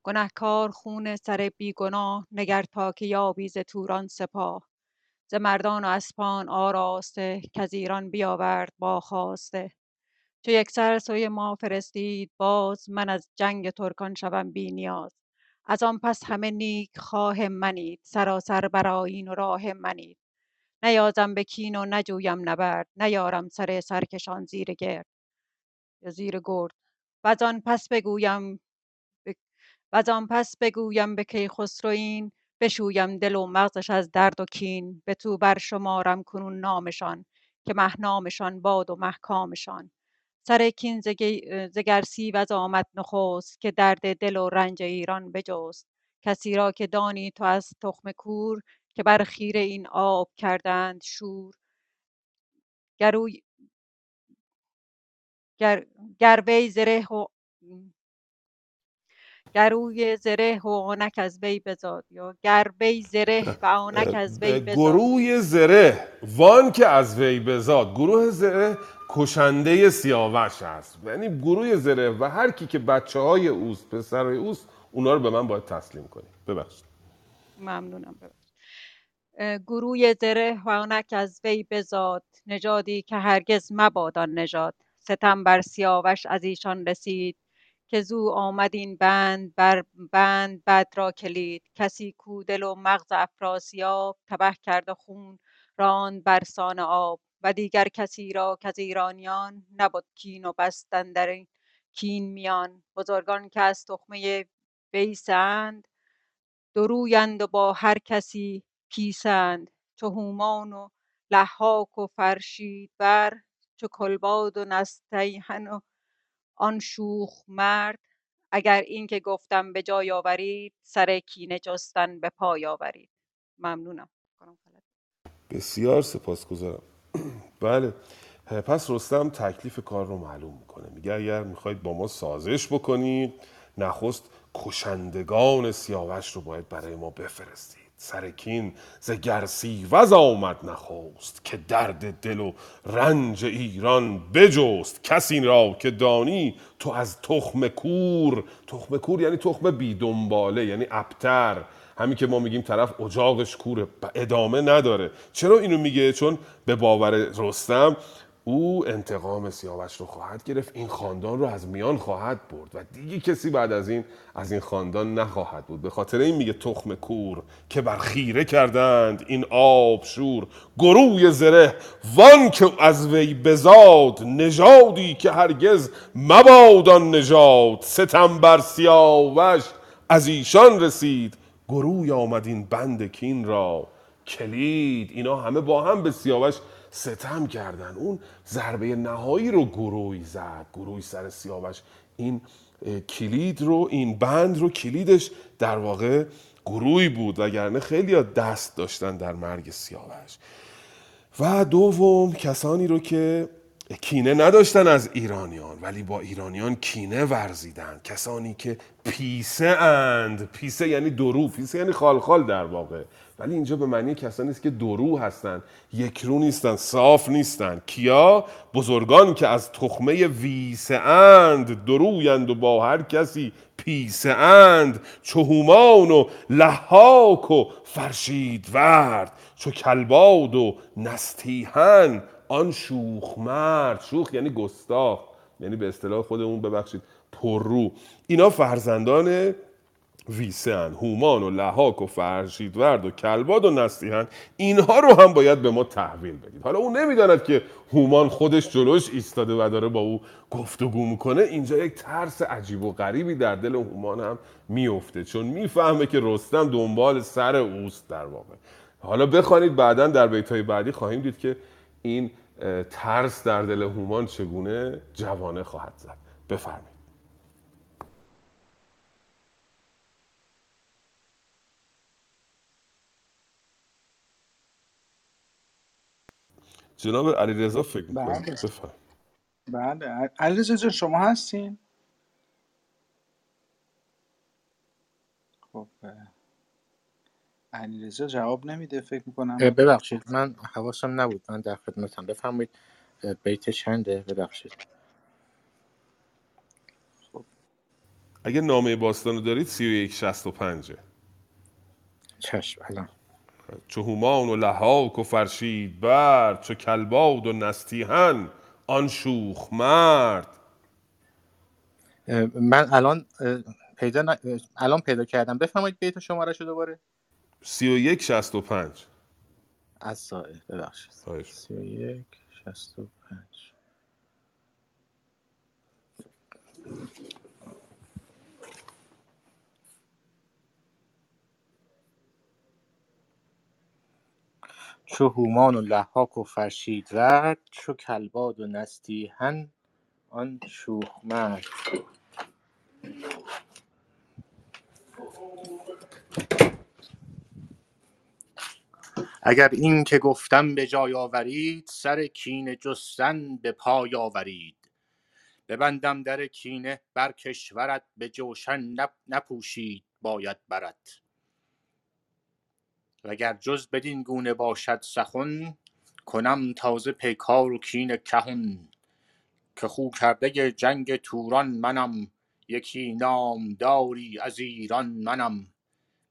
گناهکار خون سر بیگناه، نگر تا که یابی ز توران سپاه. ز مردان و اسپان آراسته، که از ایران بیاورد با خواسته. چو یک سر سوی ما فرستید باز، من از جنگ ترکان شوم بی نیاز. از آن پس همه نیک خواه منید، سراسر برآیین و راه منید. نیازم به کین و نجویم نبرد، نیارم سر سرکشان زیر گرد یا زیر گرد. و آن پس بگویم و آن پس بگویم به کیخسرو این، بشویم دل و مغزش از درد و کین. به تو بر شمارم کنون نامشان، که مهنامشان باد و محکامشان. سر کین زگرسی و از آمد نخست، که درد دل و رنج ایران بجست. کسی را که دانی تو از تخم کور، که بر خیره این آب کردند شور. گروی گر... گروی زره و گروی زره و آنک از وی بزاد، یا گروی زره و آنک از وی بزاد. گروی زره وان که از وی بزاد، گروه زره کشنده سیاوش است. یعنی گروه زره و هر کی که بچه های اوست، پسرهای اوست، اونا رو به من باید تسلیم کنی. ببخشید. ممنونم. ببخشید. گروه زره و آنک از وی بزاد، نژادی که هرگز مبادان نژاد. ستم بر سیاوش از ایشان رسید، که زو آمد این بند بر بند بد را کلید. کسی کو دل و مغز افراسیاب، تبه کرد خون ران برسان آب. و دیگر کسی را که از ایرانیان، نبود کین و بستن در کین میان. بزرگان که از تخمه ویسند، درویند و با هر کسی پیسند. چو هومان و لهاک و فرشید بر، چو کلباد و نستیحن و آن شوخ مرد، اگر این که گفتم به جای آورید، سر کینه جستن به پای آورید. ممنونم. بسیار سپاسگزارم. بله، پس رستم تکلیف کار رو معلوم میکنه، میگه اگر میخواید با ما سازش بکنید، نخست کشندگان سیاوش رو باید برای ما بفرستید. سرکین زگرسی وز آمد نخواست، که درد دل و رنج ایران بجست. کسی را که دانی تو از تخم کور، تخم کور یعنی تخم بیدنباله، یعنی ابتر، همین که ما میگیم طرف اجاقش کوره، ادامه نداره. چرا اینو میگه؟ چون به باور رستم او انتقام سیاوش رو خواهد گرفت، این خاندان رو از میان خواهد برد و دیگه کسی بعد از این از این خاندان نخواهد بود. به خاطر این میگه تخم کور که بر خیره کردند این آب شور، گروی زره وان که از وی بزاد، نژادی که هرگز مبادان نژاد، ستم بر سیاوش از ایشان رسید، گروی آمد این بند کین را کلید. اینا همه با هم به سیاوش ستم کردن، اون ضربه نهایی رو گروی زد، گروی سر سیاوش. این کلید رو، این بند رو، کلیدش در واقع گروی بود، وگرنه خیلی دست داشتن در مرگ سیاوش. و دوم کسانی رو که کینه نداشتن از ایرانیان ولی با ایرانیان کینه ورزیدن، کسانی که پیسه اند، پیسه یعنی درو، پیسه یعنی خالخال در واقع، ولی اینجا به معنی کسانی است که درو هستن، یک رو نیستن، صاف نیستن. کیا؟ بزرگان که از تخمه ویسه اند، درویند و با هر کسی پیسه اند. چو هومان و لحاک و فرشید ورد، چو کلباد و نستیهن آن شوخ مرد. شوخ یعنی گستاخ، یعنی به اصطلاح خودمون ببخشید پررو. اینا فرزندان ویسن، هومان و لحاک و فرشیدورد و کلباد و نستیهن، اینها رو هم باید به ما تحویل بدید. حالا اون نمیداند که هومان خودش جلوش ایستاده و داره با او گفتگو میکنه. اینجا یک ترس عجیب و غریبی در دل هومان هم میفته، چون میفهمه که رستم دنبال سر اوست در واقع. حالا بخوانید بعداً در بیت‌های بعدی خواهیم دید که این ترس در دل هومان چگونه جوانه خواهد زد. بفرمایید. جناب علیرضا فکر می‌کنید. بفرمایید. بله، علیرضا جان شما هستین؟ خب علیرضا جواب نمیده فکر می‌کنم. ببخشید من حواسم نبود، من در خدمتم. بفرمایید بیت چنده؟ ببخشید. خب اگه نامه باستان رو دارید سی و یک شصت و پنج. چشم. الان چو هومان و لحاک و فرشید برد، چو کلباد و نستیهن آن شوخ مرد. من الان پیدا ن... الان پیدا کردم. بفرمایید بیت شماره شو دوباره. سی و یک شصت و پنج. از سائل ببخشید. سی و یک شصت و پنج. چو هومان و لحاک و فرشید ورد، چو کلباد و نستیهن آن شوخ مرد. اگر این که گفتم به جای آورید، سر کینه جستن به پای آورید. ببندم در کینه بر کشورت، به جوشن نپ نپوشید باید برد. وگر جز بدین گونه باشد سخن، کنم تازه پیکار و کین کهن. که خو کرده جنگ توران منم، یکی نامداری از ایران منم.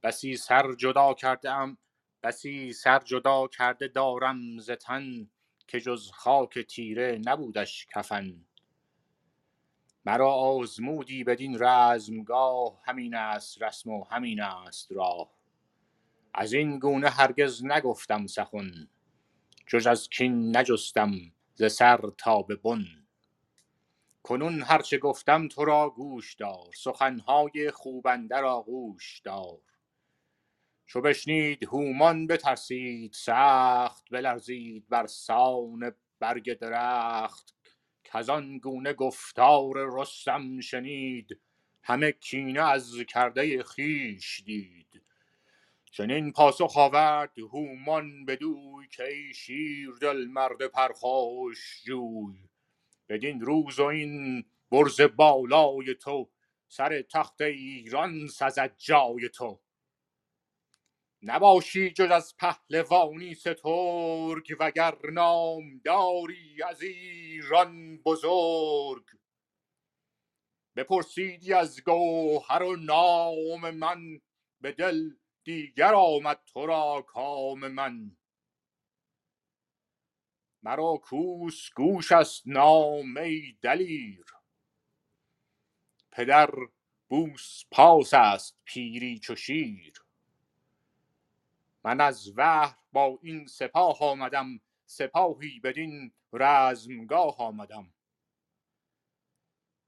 بسی سر جدا کرده ام بسی سر جدا کرده دارم ز تن، که جز خاک تیره نبودش کفن. مرا آزمودی بدین رزمگاه، همین است رسم و همین است راه. از این گونه هرگز نگفتم سخن، جز از کین نجستم ز سر تا به بن. کنون هرچه گفتم تو را گوش دار، سخنهای خوبنده را گوش دار. چو بشنید هومان بترسید سخت، بلرزید بر سان برگ درخت. کزان گونه گفتار رستم شنید، همه کینه از کرده خیش دید. چنین پاسخ آورد هومان بدوی، که ای شیردل مرد پرخاش جوی. بدین روز و این برز بالای تو، سر تخت ایران سزد جای تو. نباشی جز از پهلوانی سترگ، وگر نام داری از ایران بزرگ. بپرسیدی از گوهر و نام من، به دل دیگر آمد تو را کام من. مرا کوس گوش است نامی دلیر، پدر بوس پاس است پیری چو شیر. من از وحر با این سپاه آمدم، سپاهی بدین رزمگاه آمدم.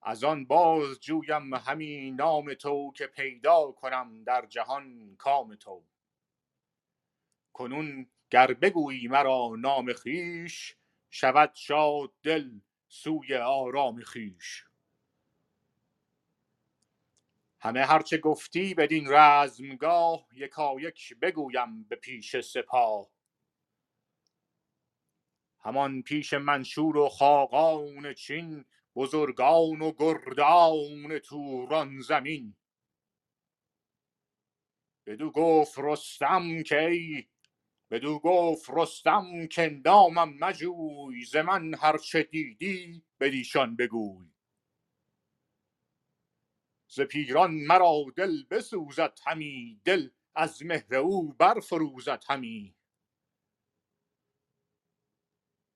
از آن باز جویم همی نام تو، که پیدا کنم در جهان کام تو. کنون گر بگویی مرا نام خویش، شود شاد دل سوی آرام خویش. همه هرچه گفتی بدین رزمگاه، یکایک بگویم به پیش سپاه. همان پیش منشور و خاقان چین، بزرگان و گردان توران زمین. بدو گفت رستم که بدو گفت رستم که نامم مجوی، ز من هرچه دیدی بدیشان بگوی. ز پیران مرا دل بسوزد همی، دل از مهر او برفروزد همی.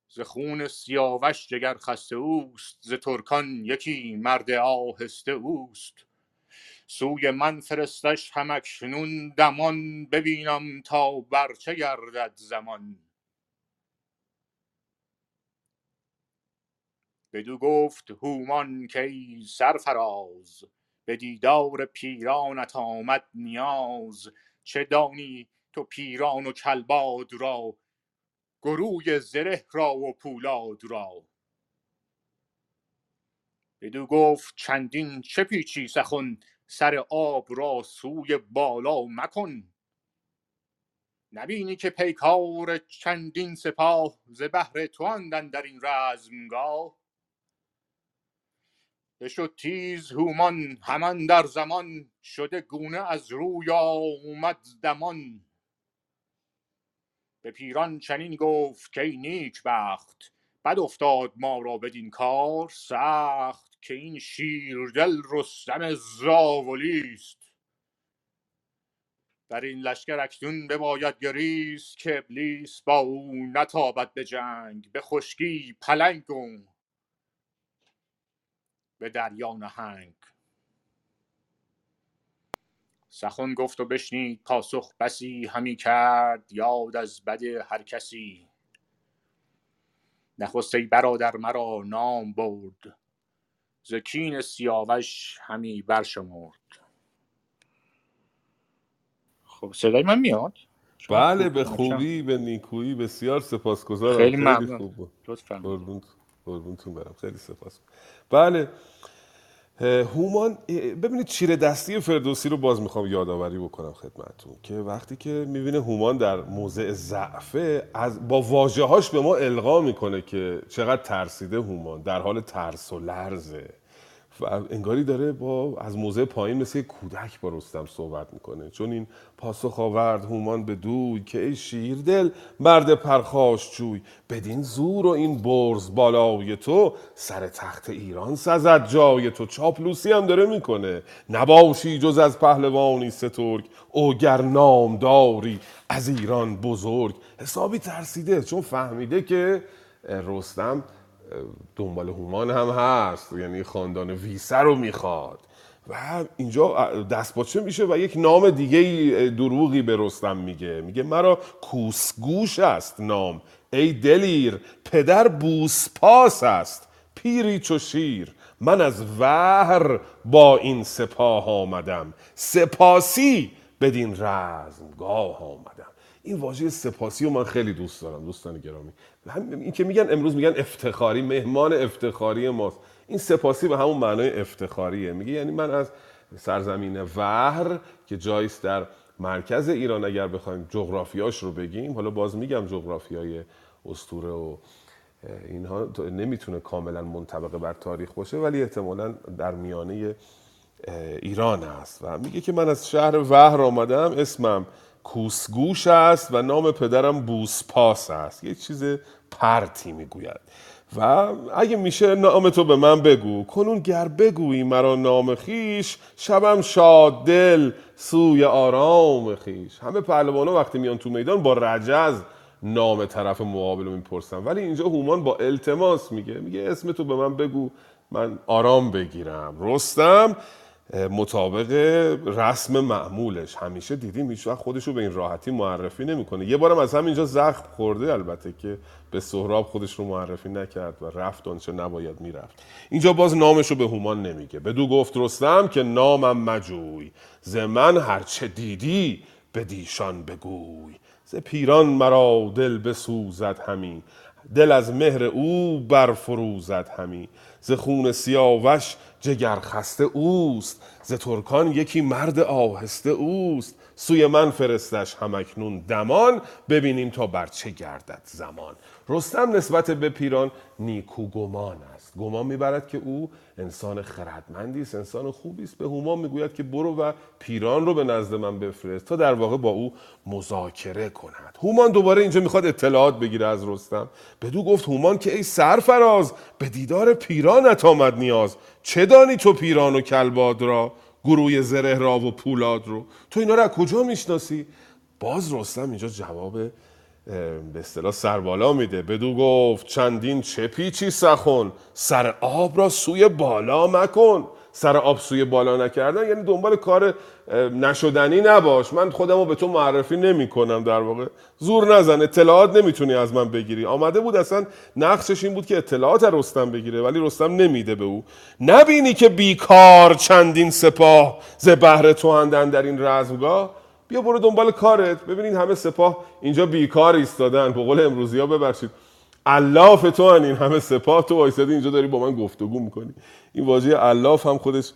ز خون سیاوش جگر خسته اوست، ز ترکان یکی مرد آهسته اوست. سوی من فرستش همکنون دمان، ببینم تا برچه گردد زمان. بدو گفت هومان کی سرفراز، به دیدار پیرانت آمد نیاز. چه دانی تو پیران و کلباد را، گروی زره را و پولاد را. بدو گفت چندین چه پیچی سخن، سر آب را سوی بالا مکن. نبینی که پیکار چندین سپاه، ز بهر تو اندند در این رزمگاه. بشد تیز هومان همان در زمان، شده گونه از روی آمد دمان. به پیران چنین گفت که نیک بخت، بد افتاد ما را بدین کار سخت. که این شیردل رستم زاولیست، در این لشکر اکنون بباید گریست. که ابلیس با او نتابد به جنگ، به خشکی پلنگ و به دریا نهنگ. سخن گفت و بشنید پاسخ بسی، همی کرد یاد از بد هر کسی. نخست ای برادر مرا نام برد، ز کین سیاوش همی برشمرد. خب صدای من میاد؟ بله به خوبی، به نیکویی، بسیار سپاسگزارم. خیلی ممنون، لطفاً قربونتون برم، خیلی سپاس. بله هومان، ببینید چیره دستی فردوسی رو باز میخوام یادآوری بکنم خدمتتون، که وقتی که میبینه هومان در موضع ضعف، از با واژه‌هاش به ما القا میکنه که چقدر ترسیده هومان، در حال ترس و لرزه و انگاری داره با از موضع پایین مثل کودک با رستم صحبت میکنه. چون این پاسخ آورد هومان بدوی، که ای شیردل مرد پرخاش جوی. بدین زور و این برز بالای تو، سر تخت ایران سزد جای تو. چاپلوسی هم داره میکنه. نباشی جز از پهلوانی سترگ، اوگر نام داری از ایران بزرگ. حسابی ترسیده، چون فهمیده که رستم دنبال هومان هم هست، یعنی خاندان ویسه رو میخواد و اینجا دستپاچه میشه و یک نام دیگه دروغی به رستم میگه. میگه مرا کوسگوش است نام ای دلیر، پدر بوسپاس است پیری چو شیر. من از وحر با این سپاه آمدم، سپاسی بدین رزمگاه آمدم. این واژه سپاسی رو من خیلی دوست دارم دوستان گرامی. این که میگن امروز میگن افتخاری، مهمان افتخاری ماست. این سپاسی به همون معنای افتخاریه. میگه یعنی من از سرزمین وهر که جایست در مرکز ایران، اگر بخوایم جغرافیاش رو بگیم، حالا باز میگم جغرافیای اسطوره و اینها نمیتونه کاملا منطبق بر تاریخ باشه، ولی احتمالاً در میانه ایران است. و میگه که من از شهر وهر آمدم، اسمم کوسگوش است و نام پدرم بوسپاس است. یه چیز پرتی میگوید و اگه میشه نام تو به من بگو. کنون گر بگویی مرا نام خیش، شبم شاد دل سوی آرام خیش. همه پهلوانا وقتی میان تو میدان با رجز نام طرف مقابل رو میپرسن، ولی اینجا هومان با التماس میگه، میگه اسم تو به من بگو من آرام بگیرم. رستم مطابق رسم معمولش، همیشه دیدیم هیچ وقت خودش رو به این راحتی معرفی نمیکنه. یه بارم از همینجا زخم خورده، البته که به سهراب خودش رو معرفی نکرد و رفت آنچه نباید میرفت. اینجا باز نامش رو به هومان نمیگه. بدو گفت رستم که نامم مجوی، ز من هرچه دیدی بدیشان بگوی. ز پیران مرا دل بسوزد همی، دل از مهر او برفروزد همی. ز خون سیاوش جگر خسته اوست، ز ترکان یکی مرد آهسته اوست. سوی من فرستش همکنون دمان، ببینیم تا بر چه گردد زمان. رستم نسبت به پیران نیکو گمان است، گمان میبرد که او انسان خردمندی است، انسان خوبی است. به هومان میگوید که برو و پیران رو به نزد من بفرست تا در واقع با او مذاکره کند. هومان دوباره اینجا میخواد اطلاعات بگیره از رستم. بدو گفت هومان که ای سرفراز، به دیدار پیرانت آمد نیاز. چه دانی تو پیران و کلباد را، گروه زره را و پولاد رو؟ تو اینا را کجا میشناسی؟ باز رستم اینجا جواب به اصطلاح سربالا میده. بدو گفت چندین چه پیچی سخن، سر آب را سوی بالا مکن. سر آب سوی بالا نکردن یعنی دنبال کار نشدنی نباش. من خودم رو به تو معرفی نمی کنم، در واقع زور نزن، اطلاعات نمیتونی از من بگیری. آمده بود اصلا نقشش این بود که اطلاعات رستم بگیره، ولی رستم نمیده به او. نبینی که بیکار چندین سپاه، ز بهر تو اندن در این رزمگاه. بیا برو دنبال کارت. ببینید همه سپاه اینجا بیکار ایستادن، به قول امروزی ها ببخشید علاف تو هن. این همه سپاه تو وایسادی اینجا داری با من گفتگو میکنی. این واژه علاف هم خودش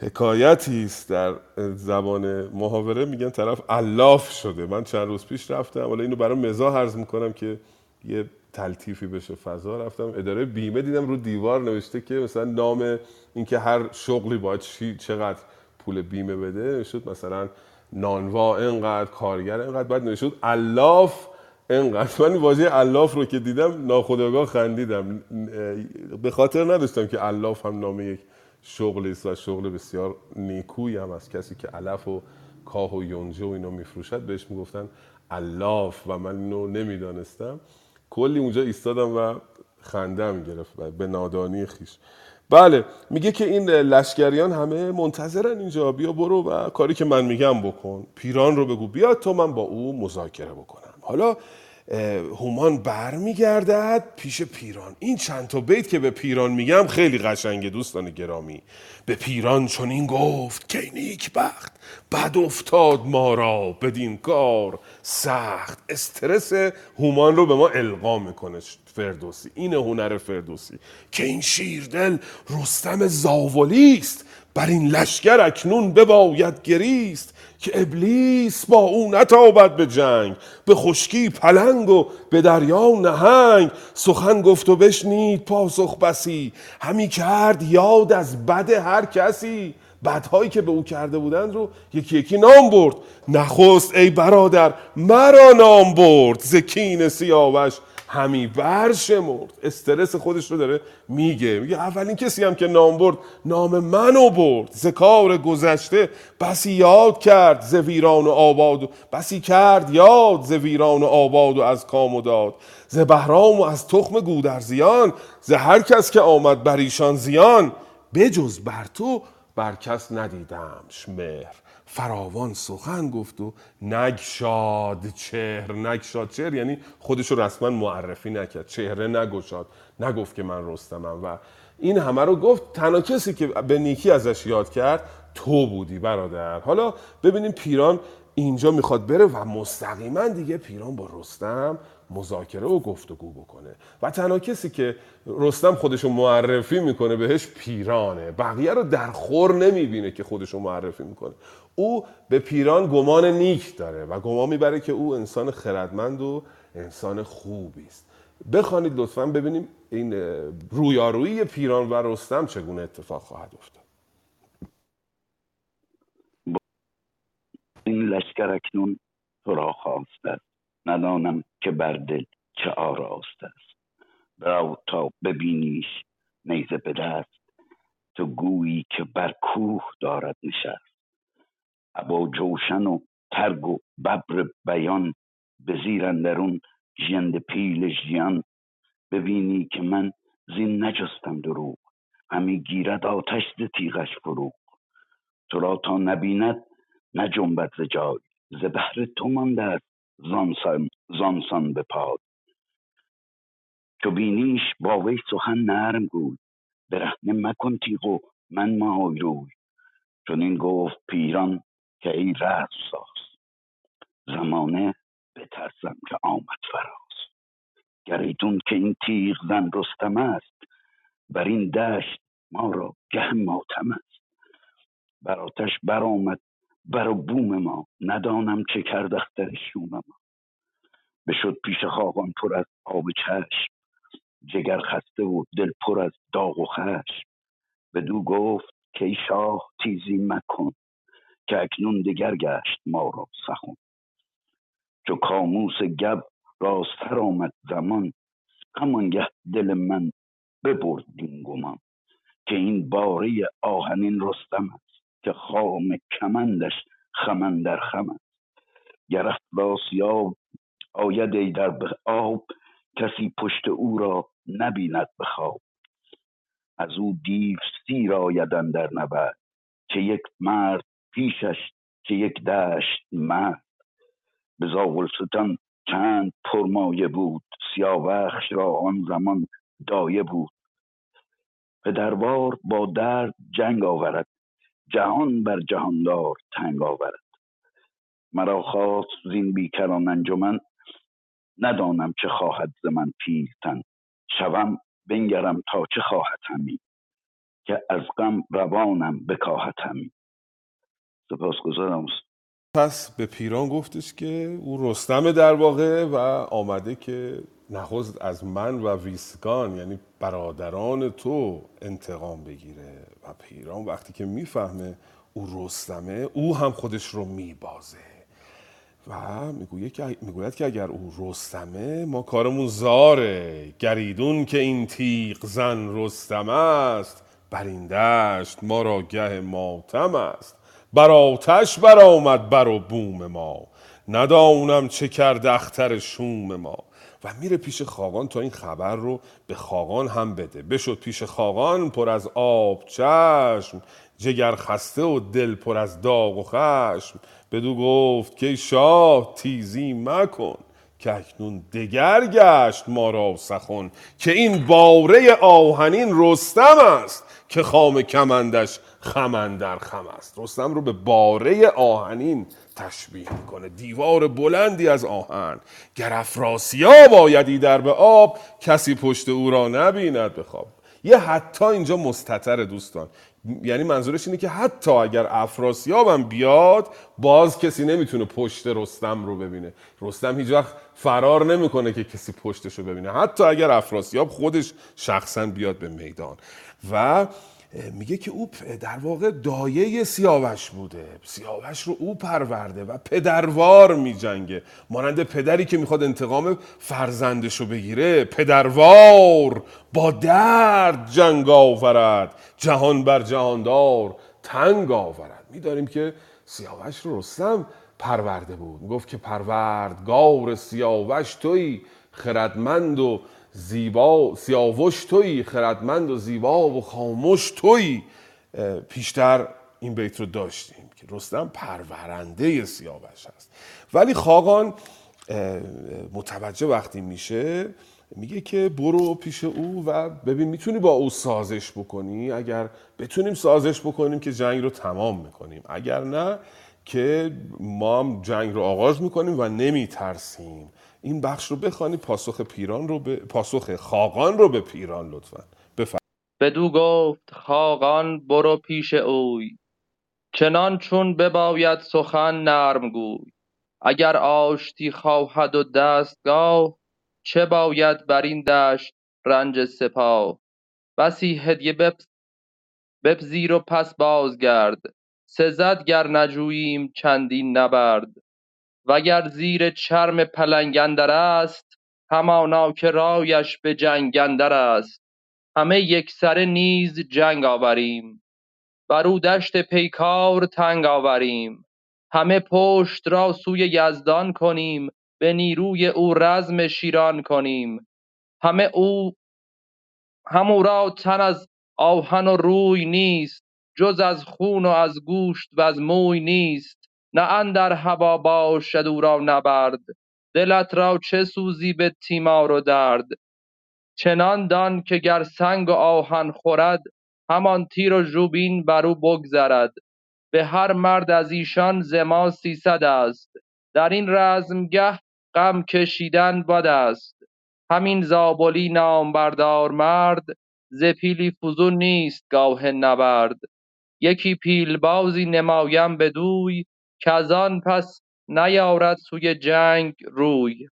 حکایتی است. در زبان محاوره میگن طرف علاف شده. من چند روز پیش رفتم، حالا اینو برای مزاح عرض میکنم که یه تلطیفی بشه فضا. رفتم اداره بیمه، دیدم رو دیوار نوشته که مثلا نام اینکه هر شغلی باید چقدر پول بیمه بده شد، مثلا نانوا اینقدر، کارگر اینقدر، بعد نوشته علاف اینقدر. من واژه علاف رو که دیدم ناخودآگاه خندیدم، به خاطر نداشتم که علاف هم نام یک شغلی است و شغل بسیار نیکویی هم است. کسی که علف و کاه و یونجه و اینا میفروشد بهش میگفتن علاف و من اینو نمیدانستم. کلی اونجا ایستادم و خندم گرفت به نادانی خیش. بله میگه که این لشکریان همه منتظرن اینجا، بیا برو و کاری که من میگم بکن. پیران رو بگو بیاد تا من با او مذاکره بکنم. حالا هومان بر میگردد پیش پیران. این چند تا بیت که به پیران میگم خیلی قشنگه دوستان گرامی. به پیران چون این گفت که نیک بخت، بد افتاد ما را بدین کار سخت. استرس هومان رو به ما القا میکنه فردوسی. این هنر فردوسی که این شیردل رستم زاولیست، بر این لشکر اکنون بباید گریست. که ابلیس با او نتابد به جنگ، به خشکی پلنگ و به دریا نهنگ. سخن گفت و بشنید پاسخ بسی، همی کرد یاد از بد هر کسی. بدهایی که به او کرده بودند رو یکی یکی نام برد. نخست ای برادر مرا نام برد، ز کین سیاوش همی برشمرد. استرس خودش رو داره میگه. میگه اولین کسی هم که نام برد نام منو برد. ز کار گذشته بسی یاد کرد، ز ویران و آباد و بسی کرد یاد. ز ویران و آباد و از کام و داد، ز بهرام و از تخم گودرزیان. ز هر کس که آمد بر ایشان زیان، بجز بر تو بر کس ندیدم شمر. فراوان سخن گفت و نگشاد چهر. نگشاد چهر یعنی خودشو رسما معرفی نکرد، چهره نگشاد، نگفت که من رستمم و این همه رو گفت. تنها کسی که به نیکی ازش یاد کرد تو بودی برادر. حالا ببینیم پیران اینجا میخواد بره و مستقیما دیگه پیران با رستم مذاکره و گفتگو بکنه و تنها کسی که رستم خودشو معرفی میکنه بهش پیرانه، بقیه رو در خور نمیبینه که خودشو معرفی میکنه. او به پیران گمان نیک داره و گمان میبره که او انسان خردمند و انسان خوبی است. بخوانید لطفاً ببینیم این رویارویی پیران و رستم چگونه اتفاق خواهد افتاد. این لشکر اکنون تو را خواسته است، ندانم که بر دل چه آراسته است. برو تا ببینیش نیزه به دست، تو گویی که بر کوه دارد نشست. ابا جوشن و ترگ و ببر بیان، به زیر اندرون ژند پیل ژیان. ببینی که من زین نجستم دروغ، همی گیرد آتش ز تیغش فروغ. تو را تا نبیند نجنبد ز جای، ز بهر تو مانده است زانسان زانسان به پاد. چو بینیش با وی سخن نرم گوی، برهنه مکن تیغ و من مای روی. چون این گفت پیران که ای رستساز، زمانه بترسم که آمد فراز. گر ایدون که این تیغ زن رستم است، بر این دشت ما را گه ماتم است. بر آتش بر آمد برا بوم ما، ندانم چه کرد اختر شوم ما. بشد پیش خاقان پر از آب چشم، جگر خسته و دل پر از داغ و خشم. بدو گفت که ای شاه تیزی مکن، که اکنون دگر گشت ما را سخن. چو کاموس گب راستر آمد زمان، همانگه دل من ببرد این گمان. که این باره آهنین رستم است، که خام کمندش خمن در خم است. گر افراسیاب آید ای در به آب، کسی پشت او را نبیند به خواب. از او دیو سیر آید اندر نبرد، که یک مرد پیشش که یک دشت مرد. به زابلستان چند پرمایه بود، سیاوش را آن زمان دایه بود. پدروار با درد جنگ آورد، جهان بر جهاندار تنگ آورد. مرا خواست زین بیکران انجمن، ندانم چه خواهد ز من پیرتن. شوم بنگرم تا چه خواهد همی، که از غم روانم بکاهد همی. سپاسگزارم. پس به پیران گفتش که او رستم در واقع و آمده که نخست از من و ویسگان یعنی برادران تو انتقام بگیره. و پیران وقتی که میفهمه او رستمه، او هم خودش رو میبازه و میگوید که, میگوید که اگر او رستمه ما کارمون زاره. گریدون که این تیغ زن رستم است، بر این دشت ما را گه ماتم است. بر آتش بر آمد بر و بوم ما، ندانم چه کرد اختر شوم ما. و میره پیش خاقان تا این خبر رو به خاقان هم بده. بشد پیش خاقان پر از آب چشم، جگر خسته و دل پر از داغ و خشم. بدو گفت که شاه تیزی مکن، که اکنون دگر گشت ما را سخن. که این باره آهنین رستم است، که خام کمندش خمن در خم است. رستم رو به باره آهنین تشبیه میکنه، دیوار بلندی از آهن. گر افراسیاب آیدی در به آب، کسی پشت او را نبیند بخواب. یه حتی اینجا مستتره دوستان، یعنی منظورش اینه که حتی اگر افراسیاب هم بیاد باز کسی نمیتونه پشت رستم رو ببینه. رستم هیچ وقت فرار نمیکنه که کسی پشتش رو ببینه، حتی اگر افراسیاب خودش شخصا بیاد به میدان. و میگه که او در واقع دایه سیاوش بوده، سیاوش رو او پرورده و پدروار میجنگه، مانند پدری که میخواد انتقام فرزندش رو بگیره. پدروار با درد جنگ آورد، جهان بر جهاندار تنگ آورد. میدانیم که سیاوش رو رستم پرورده بود، گفت که پروردگار سیاوش تویی خردمند و زیبا، سیاوش تویی خردمند و زیبا و خاموش تویی. پیشتر این بیت رو داشتیم که رستم پرورنده سیاوش است. ولی خاقان متوجه وقتی میشه میگه که برو پیش او و ببین میتونی با او سازش بکنی، اگر بتونیم سازش بکنیم که جنگ رو تمام میکنیم، اگر نه که ما هم جنگ رو آغاز میکنیم و نمیترسیم. این بخش رو بخوانی، پاسخ پیران رو به پاسخ خاقان رو به پیران لطفاً بفرمایید. بدو گفت خاقان برو پیش اوی، چنان چون بباید سخن نرم گوی، اگر آشتی خواهد و دستگاه، چه باید بر این دشت رنج سپاه، بسی هدیه بپذیر بپذیر و پس بازگرد، سزد گر نجوییم چندین نبرد، وگر زیر چرم پلنگ اندر است، همانا که رایش به جنگ اندر است، همه یک سره نیز جنگ آوریم، بر او دشت پیکار تنگ آوریم، همه پشت را سوی یزدان کنیم، به نیروی او رزم شیران کنیم، همه او همو را تن از آهن و روی نیست، جز از خون و از گوشت و از موی نیست، نه اندر هوا باشد او را نبرد، دلت را چه سوزی به تیمار و درد، چنان دان که گر سنگ و آهن خورد، همان تیر و ژوبین بر او بگذرد، به هر مرد از ایشان زما سیصد است، در این رزمگه غم کشیدن بد است، همین زابلی نام بردار مرد، ز پیلی فزون نیست گاه نبرد، یکی پیل بازی نمایم بدوی، که از آن پس نیارد سوی جنگ روی.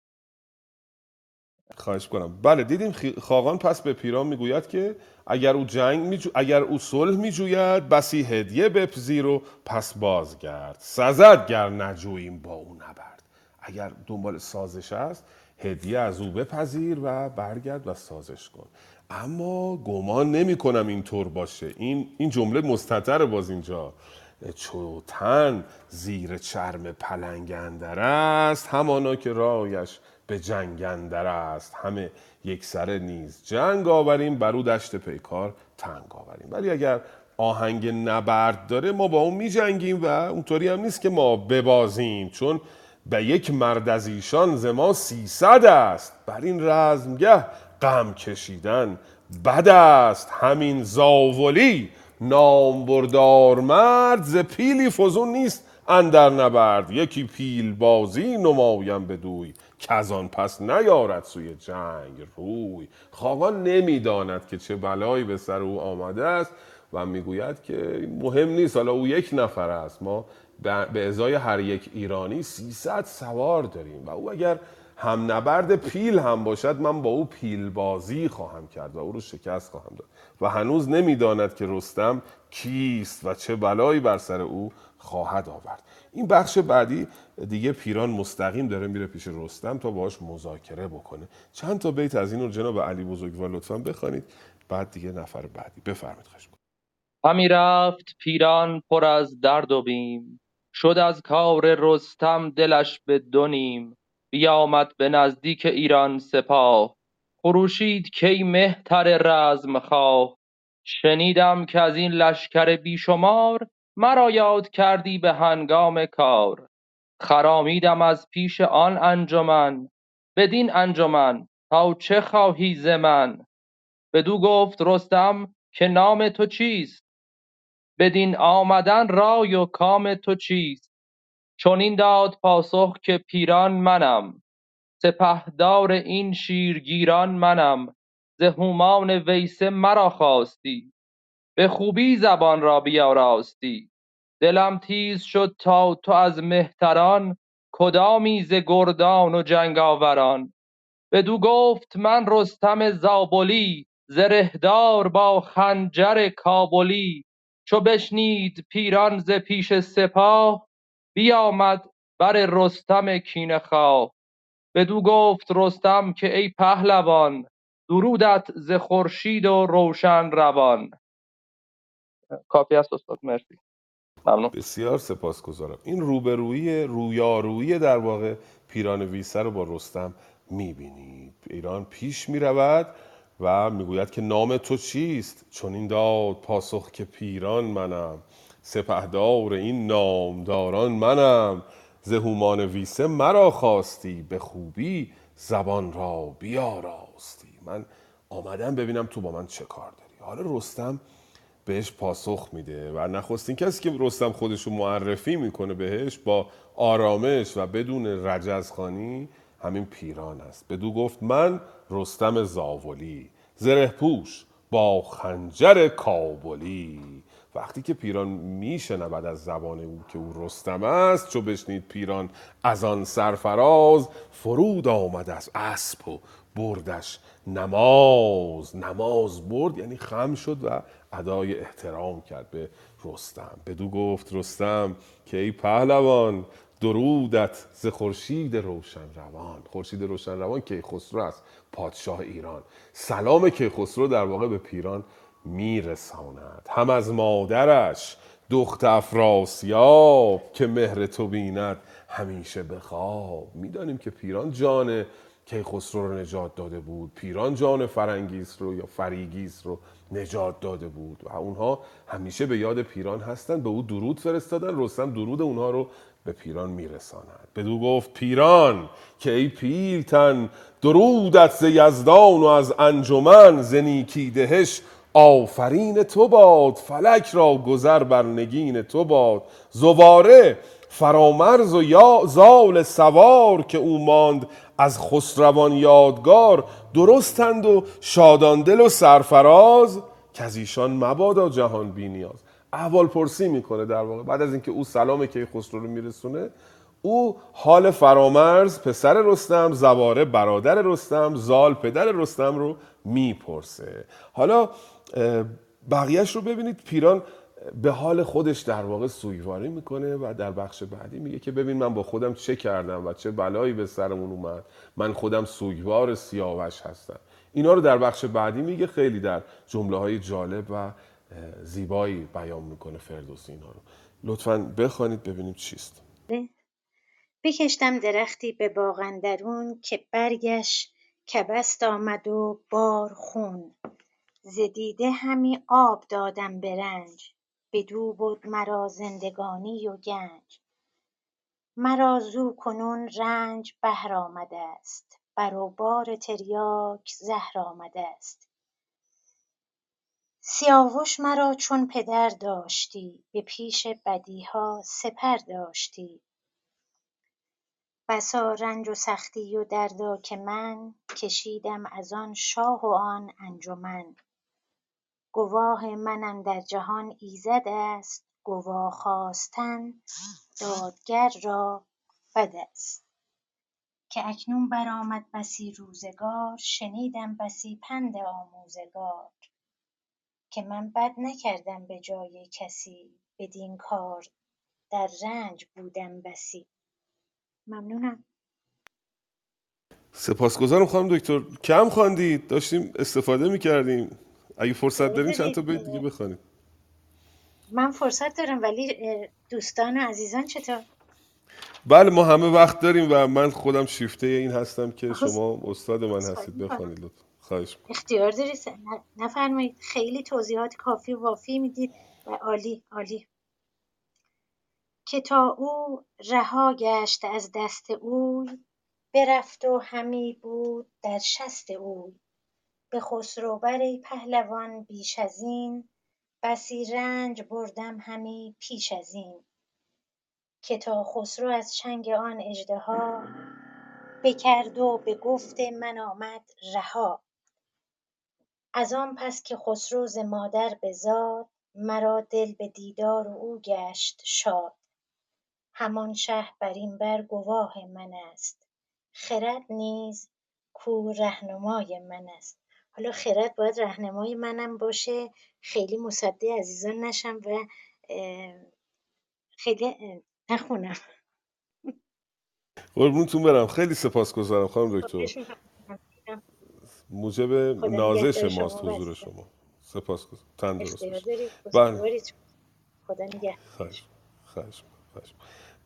خواهش کنم. بله دیدیم خاقان پس به پیران میگوید که اگر او جنگ میجو... اگر او صلح میجوید، بسی هدیه بپذیر و پس بازگرد، سزد گر نجوییم با او نبرد. اگر دنبال سازش است، هدیه از او بپذیر و برگرد و سازش کن. اما گمان نمی کنم اینطور باشه. این این جمله مستتره باز اینجا. چو تن زیر چرم پلنگ اندر است، همانا که رایش به جنگ اندر است، همه یک سره نیز جنگ آوریم، برو دشت پیکار تنگ آوریم. ولی اگر آهنگ نبرد داره، ما با اون می جنگیم و اونطوری هم نیست که ما ببازیم، چون به یک مرد از ایشان ز ما سیصد است، بر این رزمگه غم کشیدن بد است، همین زاولی نام بردار مرد، ز پیلی فزون نیست اندر نبرد، یکی پیل بازی نمایم بدوی، که از آن پس نیارد سوی جنگ روی. خاقان نمیداند که چه بلایی به سر او آمده است و میگوید که مهم نیست، حالا او یک نفر است، ما به ازای هر یک ایرانی سیصد سوار داریم و او اگر هم نبرد پیل هم باشد، من با او پیل بازی خواهم کرد و او رو شکست خواهم داد. و هنوز نمیداند که رستم کیست و چه بلایی بر سر او خواهد آورد. این بخش بعدی دیگه پیران مستقیم داره میره پیش رستم تا باهاش مذاکره بکنه. چند تا بیت از این رو جناب علی بزرگوار لطفاً بخوانید، بعد دیگه نفر بعدی بفرمایید. خوش بود. همی رفت پیران پر از درد و بیم، شد از کار رستم دلش به دو نیم، بیامد به نزدیک ایران سپاه، خروشید کی مهتر رزم خواه، شنیدم که از این لشکر بیشمار، مرا یاد کردی به هنگام کار، خرامیدم از پیش آن انجمن، بدین انجمن تا چه خواهی ز من، بدو گفت رستم که نام تو چیست، بدین آمدن رای و کام تو چیست، چون این داد پاسخ که پیران منم، سپهدار این شیرگیران منم، ز هومان ویسه مرا خواستی، به خوبی زبان را بیاراستی، دلم تیز شد تا تو از مهتران، کدامی ز گردان و جنگاوران، بدو گفت من رستم زابلی، زرهدار با خنجر کابلی، چو بشنید پیران ز پیش سپاه، بیامد بر رستم کینه خواه، بدو گفت رستم که ای پهلوان، درودت ز خورشید و روشن روان. کافی است استاد، مرسی، ممنون، بسیار سپاسگزارم. این روبرویی رویارویی در واقع پیران ویسه رو با رستم میبینید. ایران پیش میرود و میگوید که نام تو چیست، چون این داد پاسخ که پیران منم، سپهدار این نامداران منم، ز هومان ویسه مرا خواستی، به خوبی زبان را بیا راستی، من آمدم ببینم تو با من چه کار داری. حالا رستم بهش پاسخ میده و نخستین کسی که رستم خودشو معرفی میکنه بهش با آرامش و بدون رجزخانی همین پیران است. بدو گفت من رستم زاولی، زره پوش با خنجر کابلی. وقتی که پیران میشنه بعد از زبان او که او رستم است، چو بشنید پیران از آن سرفراز، فرود آمد از اسب و بردش نماز. نماز برد یعنی خم شد و ادای احترام کرد به رستم. بدو گفت رستم که ای پهلوان، درودت ز خورشید روشن روان. خورشید روشن روان کیخسرو است، پادشاه ایران. سلام کیخسرو در واقع به پیران میرساند. هم از مادرش دخت افراسیاب، که مهر تو بیند همیشه بخواب. میدانیم که پیران جان کیخسرو رو نجات داده بود، پیران جان فرنگیس رو یا فریگیس رو نجات داده بود و اونها همیشه به یاد پیران هستند، به او درود فرستادن. رستم درود اونها رو به پیران میرساند. بدو گفت پیران که ای پیلتن، درودت ز یزدان و از انجمن، ز نیکی دهش آفرین تو باد، فلک را گذر بر نگین تو باد. زواره فرامرز و یا زال سوار، که او ماند از خسروان یادگار. درستند و شاداندل و سرفراز، که از ایشان مبادا جهان بی نیاز. احوال پرسی میکنه در واقع. بعد از اینکه او سلام کیخسرو رو میرسونه، او حال فرامرز پسر رستم، زواره برادر رستم، زال پدر رستم رو میپرسه. حالا بقیهش رو ببینید. پیران به حال خودش در واقع سویواری میکنه و در بخش بعدی میگه که ببین من با خودم چه کردم و چه بلایی به سرمون اومد، من خودم سویوار سیاوش هستم. اینا رو در بخش بعدی میگه. خیلی در جمله های جالب و زیبایی بیان میکنه فردوسی اینا رو. لطفاً بخوانید ببینیم چیست. بکشتم درختی به باغ اندرون، که برگش کبست آمد و بار خون. ز دیده همی آب دادم به رنج، بدو بود مرا زندگانی و گنج. مرا زو کنون رنج بهر آمده است، بر و بار تریاک زهر آمده است. سیاوش مرا چون پدر داشتی، به پیش بدیها سپر داشتی. بسا رنج و سختی و دردا که من، کشیدم از آن شاه و آن انجمن. گواه من اندر جهان ایزد است، گواه خواستن دادگر را بد است. که اکنون برآمد بسی روزگار، شنیدم بسی پند آموزگار. که من بد نکردم به جای کسی، بدین کار در رنج بودم بسی. ممنونم. سپاسگزارم خانم دکتر. کم خواندید، داشتیم استفاده میکردیم. اگه فرصت داریم چند تا بگید دیگه بخوانیم. من فرصت دارم، ولی دوستان عزیزان چطور؟ بله ما همه وقت داریم و من خودم شیفته این هستم که شما استاد من هستید. بخوانید لطفا. خواهش می‌کنم. اختیار دارید. نفرمایید. خیلی توضیحات کافی و وافی میدید و عالی عالی. که تا او رها گشت از دست اوی، برفت و همی بود در شست اوی. به خسرو بر ای پهلوان بیش از این، بسی رنج بردم همی پیش از این. که تا خسرو از چنگ آن اژدها، بکرد و به گفت من آمد رها. از آن پس که خسرو ز مادر بزاد، مرا دل به دیدار او گشت شاد. همان شه بر این بر گواه من است، خرد نیز کو رهنمای من است. حالا خرد باید رهنمای منم باشه، خیلی مصدی عزیزان نشم و خیلی نخونم. قربونتون برم. خیلی سپاسگزارم خانم دکتر. موجب نازش ماست حضور شما. سپاسگزارم. تندرست باشید. بله. خدا نگهدار. خواهش.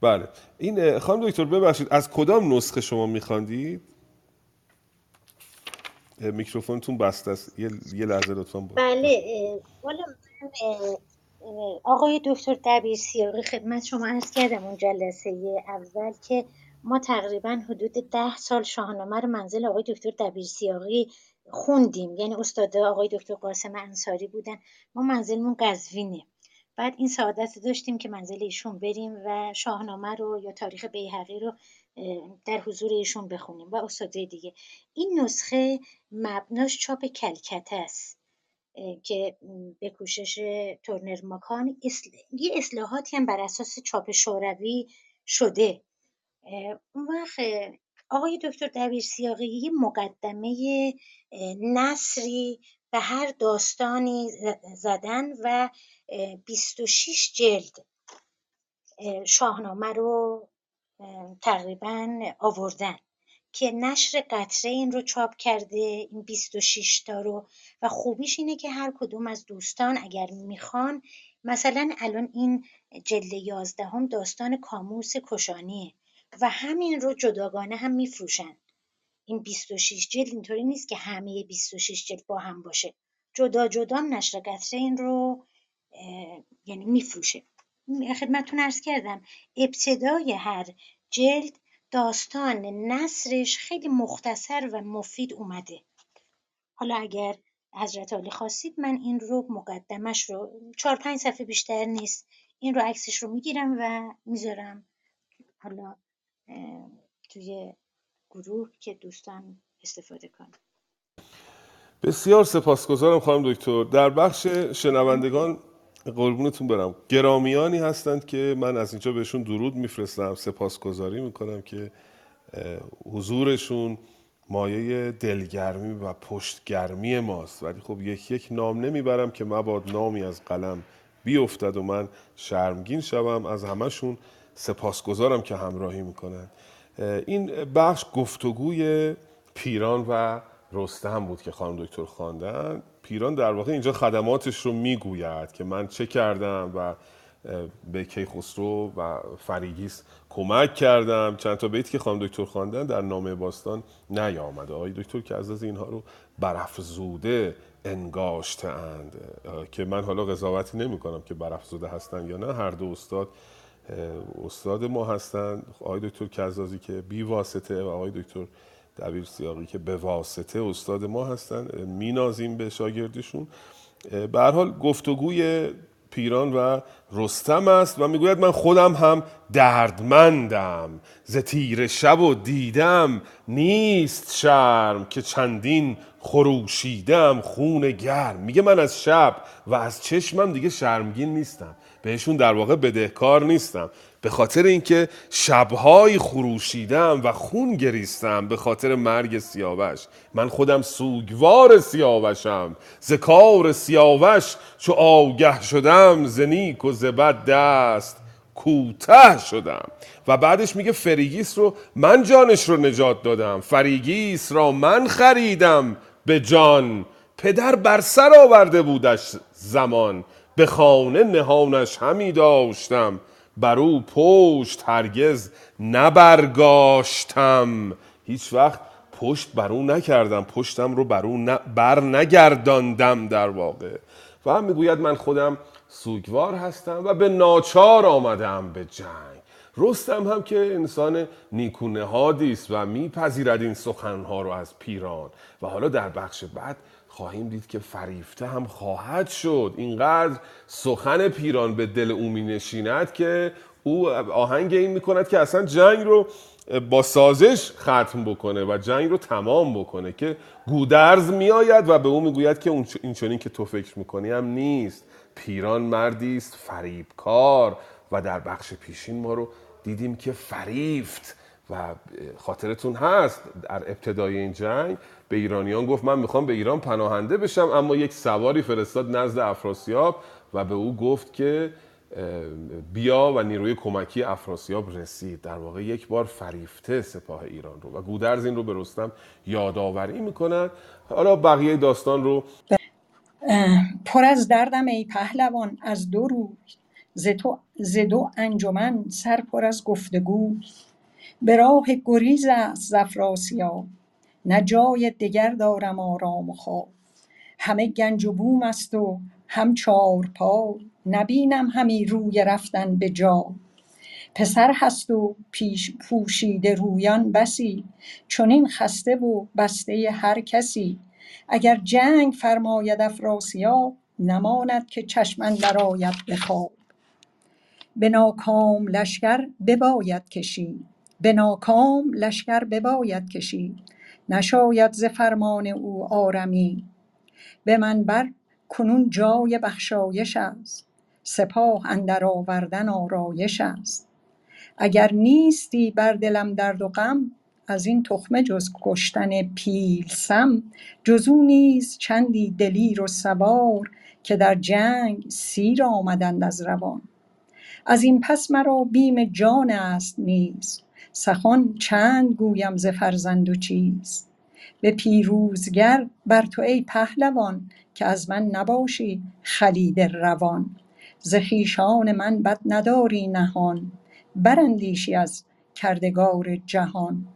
بله این خانم دکتر ببخشید از کدام نسخه شما میخواندید؟ میکروفونتون بسته است، یه, یه لحظه لطفاً. بله والا من آقای دکتر دبیر سیاقی خدمت شما عرض کردم اون جلسه اول که ما تقریبا حدود ده سال شاهنامه رو منزل آقای دکتر دبیر سیاقی خوندیم، یعنی استاد آقای دکتر قاسم انصاری بودن، ما منزلمون قزوینه. بعد این سعادت داشتیم که منزل ایشون بریم و شاهنامه رو یا تاریخ بیهقی رو در حضور ایشون بخونیم و استادای دیگه. این نسخه مبناش چاپ کلکته است که به کوشش تورنر مکان اسل... یه اصلاحاتی هم بر اساس چاپ شوروی شده. اون وقت آقای دکتر دبیر سیاقی یه مقدمه نثری به هر داستانی زدن و بیست و شش جلد شاهنامه رو تقریبا آوردن که نشر قطره این رو چاپ کرده، این بیست و شش تا رو. و خوبیش اینه که هر کدوم از دوستان اگر میخوان، مثلا الان این جلد یازده هم داستان کاموس کشانیه و همین رو جداگانه هم میفروشن. این بیست و شش جلد اینطوری نیست که همه بیست و شش جلد با هم باشه، جدا جدا هم نشر قطره این رو یعنی میفروشه. خدمتتون عرض کردم ابتدای هر جلد داستان نثرش خیلی مختصر و مفید اومده. حالا اگر حضرت عالی خواستید من این رو مقدمش رو چهار پنج صفحه بیشتر نیست، این رو عکسش رو میگیرم و میذارم حالا توی گروه که دوستان استفاده کنن. بسیار سپاسگزارم خانم دکتر. در بخش شنوندگان قربونتون برم، گرامیانی هستند که من از اینجا بهشون درود میفرستم، سپاسگزاری میکنم که حضورشون مایه دلگرمی و پشتگرمی ماست، ولی خب یک یک نام نمیبرم که مباد نامی از قلم بیفتد و من شرمگین شوم. از همشون سپاسگزارم که همراهی میکنن. این بخش گفتگوی پیران و رستم بود که خانم دکتر خواندن. پیران در واقع اینجا خدماتش رو میگوید که من چه کردم و به کیخسرو و فریگیس کمک کردم. چند تا بیت که خانم دکتر خواندن در نامه باستان نیامده. آقای دکتر که از از اینها رو برافزوده انگاشته اند که من حالا قضاوتی نمی کنم که برافزوده هستن یا نه، هر دو استاد استاد ما هستند. آقای دکتر کزازی که بی واسطه و آقای دکتر دبیر سیاقی که به واسطه استاد ما هستند، مینازیم به شاگردشون. به هر حال گفتگوی پیران و رستم است و میگوید من خودم هم دردمندم، ز تیره شب و دیدم نیست شرم، که چندین خروشیدم خون گرم. میگه من از شب و از چشمم دیگه شرمگین نیستم، بهشون در واقع بدهکار نیستم، به خاطر اینکه شب‌های خروشیدم و خون گریستم به خاطر مرگ سیاوش. من خودم سوگوار سیاوشم، ز کار سیاوش چو آگه شدم، ز نیک و ز بد دست کوته شدم. و بعدش میگه فریگیس رو من جانش رو نجات دادم، فریگیس را من خریدم به جان، پدر بر سر آورده بودش زمان، به خانه نهانش همی داشتم، بر او پشت هرگز نبرگاشتم. هیچ وقت پشت بر او نکردم، پشتم رو بر او ن... بر نگرداندم در واقع. و هم میگوید من خودم سوگوار هستم و به ناچار آمدم به جنگ. رستم هم که انسان نیکونهادی است و میپذیرد این سخنها رو از پیران. و حالا در بخش بعد خواهیم دید که فریفته هم خواهد شد، اینقدر سخن پیران به دل او می نشیند که او آهنگ این می کند که اصلا جنگ رو با سازش ختم بکنه و جنگ رو تمام بکنه، که گودرز می آید و به او می گوید که این چنین که تو فکر می کنی هم نیست، پیران مردی است فریبکار. و در بخش پیشین ما رو دیدیم که فریفت و خاطرتون هست در ابتدای این جنگ به ایرانیان گفت من میخوام به ایران پناهنده بشم، اما یک سواری فرستاد نزد افراسیاب و به او گفت که بیا و نیروی کمکی افراسیاب رسید. در واقع یک بار فریفته سپاه ایران رو و گودرز این رو به رستم یادآوری میکنن. حالا بقیه داستان رو پر از دردم ای پهلوان از دو روی، ز تو ز دو انجمن سر پر از گفتگو، به راه گریز است افراسیاب، نه جای دگر دارم آرام و خواب، همه گنج و بوم است و هم چارپا، نبینم همی روی رفتن به جا، پسر هست و پیش پوشیده رویان بسی، چنین خسته و بسته هر کسی. اگر جنگ فرماید افراسیاب، نماند که چشم اندر آید به خواب. به ناکام لشکر بباید کشید، به ناکام لشکر بباید کشید، نشاید ز فرمان او آرمی. به من بر کنون جای بخشایش است، سپاه اندر آوردن آرایش است. اگر نیستی بر دلم درد و غم، از این تخمه جز کشتن پیلسم. جز او نیز چندی دلیر و سوار، که در جنگ سیر آمدند از روان. از این پس مرا بیم جان است نیز، سخن چند گویم ز فرزند و چیز. به پیروزگر بر تو ای پهلوان، که از من نباشی خلید روان. ز خویشان من بد نداری نهان، برندیشی از کردگار جهان.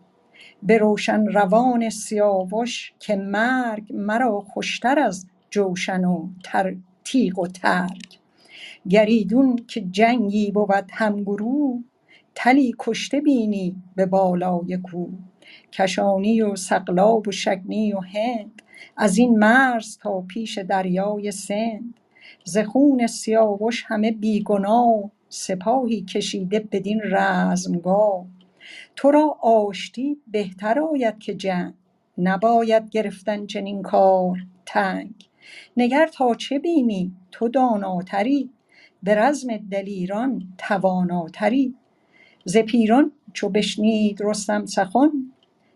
به روشن روان سیاوش که مرگ، مرا خوشتر از جوشن و تر... تیغ و ترگ. گریدون که جنگی بود همگروه، تلی کشته بینی به بالای کوه. کشانی و سقلاب و شکنی و هند، از این مرز تا پیش دریای سند. ز خون سیاوش همه بیگناه، سپاهی کشیده بدین رزمگاه. تو را آشتی بهتر آید که جنگ، نباید گرفتن چنین کار تنگ. نگر تا چه بینی تو داناتری، به رزم دلیران تواناتری. ز پیران چو بشنید رستم سخن،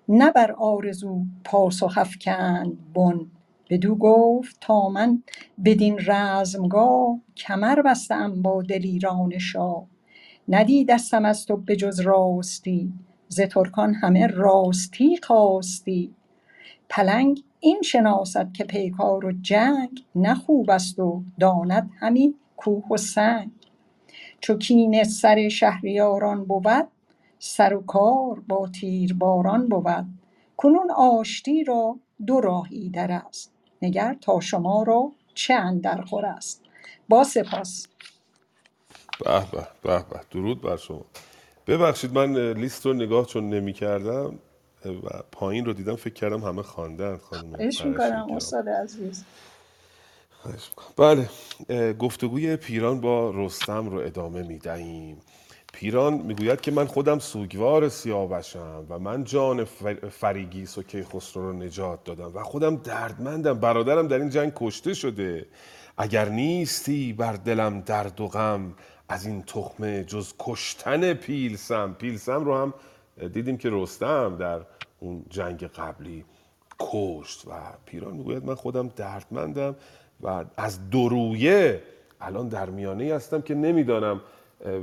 نه بر آرزو پاسخ افکند بن. بدو گفت تا من بدین رزمگاه، کمر بستم با دلیران شاه. ندیدستم از تو به جز راستی، ز ترکان همه راستی خواستی. پلنگ این شناست که پیکار و جنگ، نه خوب است و داند همین کوه و سنگ. چو کین سر شهریاران بود، سر و کار با تیرباران بود. کنون آشتی را دو راهی در است، نگر تا شما را چه اندر خور است. با سپاس. به به به به، درود بر شما. ببخشید من لیست رو نگاه چون نمی کردم و پایین رو دیدم، فکر کردم همه خواندند. خانم خواهش می‌کنم استاد عزیز. خواهش می‌کنم. بله، گفتگوی پیران با رستم رو ادامه می‌دهیم. پیران میگوید که من خودم سوگوار سیاوشم و من جان فریگیس و کیخسرو رو نجات دادم و خودم دردمندم، برادرم در این جنگ کشته شده. اگر نیستی بر دلم درد و غم، از این تخمه جز کشتن پیلسم. پیلسم رو هم دیدیم که رستم در اون جنگ قبلی کشت و پیران میگوید من خودم دردمندم و از درویه الان در میانه‌ای هستم که نمیدانم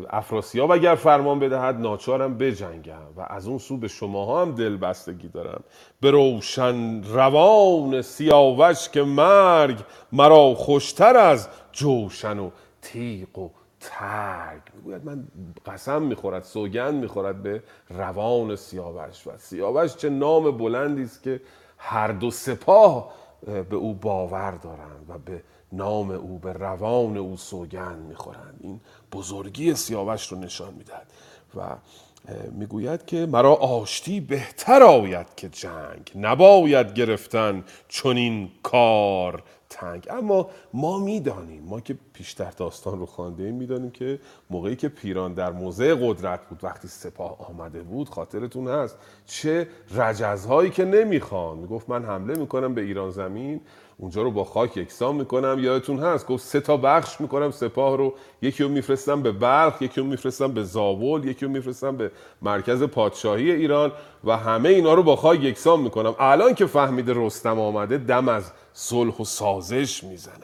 افراسیاب اگر فرمان بدهد ناچارم بجنگم و از اون سو به شماها هم دل بستگی دارم. به روشن روان سیاوش که مرگ، مرا خوشتر از جوشن و تیغ و ترگ. میگوید من قسم میخورد، سوگند میخورد به روان سیاوش. و سیاوش چه نام بلندی است که هر دو سپاه به او باور دارند و به نام او، به روان او سوگند میخورند. این بزرگی سیاوش رو نشان میدهد و میگوید که مرا آشتی بهتر آید که جنگ، نباید گرفتن چنین کار تنگ. اما ما میدانیم، ما که پیشتر داستان رو خوانده ایم، میدانیم که موقعی که پیران در موضع قدرت بود، وقتی سپاه آمده بود، خاطرتون هست چه رجزهایی که نمیخوان. میگفت من حمله میکنم به ایران زمین، اونجا رو با خاک یکسان میکنم. یادتون هست گفت سه تا بخش میکنم سپاه رو، یکی رو میفرستم به بلخ، یکی رو میفرستم به زابل، یکی رو میفرستم به مرکز پادشاهی ایران و همه اینا رو با خاک یکسان میکنم. الان که فهمیده رستم آمده، دم از صلح و سازش میزند.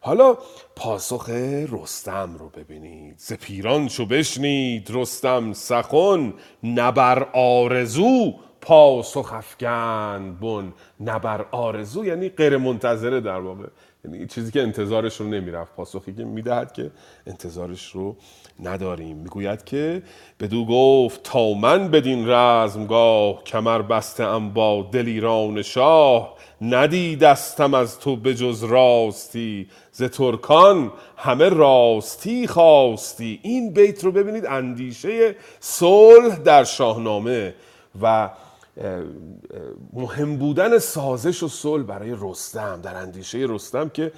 حالا پاسخ رستم رو ببینید. ز پیران چو بشنید رستم سخن، نبر آرزو پاسخ افکند بن. نبر آرزو یعنی غیر منتظره در واقع. یعنی چیزی که انتظارش رو نمیرفت، پاسخی که میدهد که انتظارش رو نداریم. میگوید که بدو گفت تا من بدین رزمگاه، کمر بسته ام با دلیران شاه، ندیدستم از تو بجز راستی، ز ترکان همه راستی خواستی. این بیت رو ببینید، اندیشه صلح در شاهنامه و مهم بودن سازش و صلح برای رستم، در اندیشه رستم که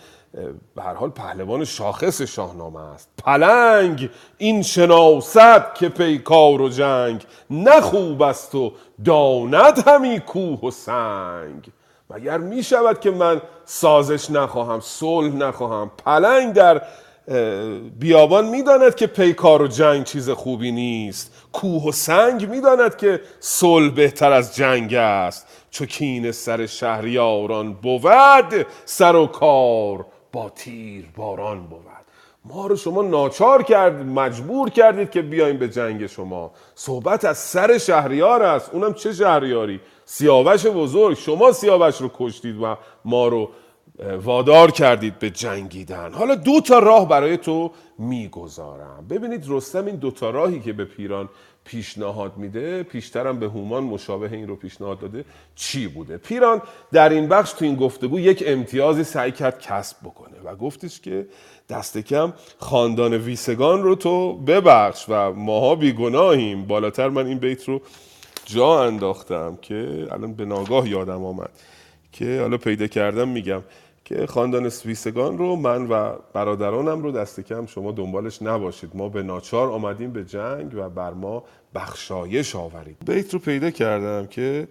به هر حال پهلوان شاخص شاهنامه است. پلنگ این شناست که پیکار و جنگ، نخوب است و داند همی کوه و سنگ. مگر می شود که من سازش نخواهم، صلح نخواهم؟ پلنگ در بیابان میداند که پیکار و جنگ چیز خوبی نیست، کوه و سنگ میداند که صلح بهتر از جنگ است. چو کین سر شهریاران بود، سر و کار با تیر باران بود. ما رو شما ناچار کرد، مجبور کردید که بیایم به جنگ شما. صحبت از سر شهریار است، اونم چه شهریاری؟ سیاوش بزرگ. شما سیاوش رو کشتید و ما رو وادار کردید به جنگیدن. حالا دو تا راه برای تو میگذارم. ببینید رستم این دو تا راهی که به پیران پیشنهاد میده، پیشترم به هومان مشابه این رو پیشنهاد داده، چی بوده؟ پیران در این بخش تو این گفتگو یک امتیازی سعی کرد کسب بکنه و گفتش که دست کم خاندان ویسگان رو تو ببخش و ماها بیگناهیم. بالاتر من این بیت رو جا انداختم که الان به ناگاه یادم آمد که حالا پیدا کردم میگم که خاندان ویسگان رو، من و برادرانم رو دست کم شما دنبالش نباشید، ما به ناچار آمدیم به جنگ و بر ما بخشایش آورید. بیت رو پیدا کردم که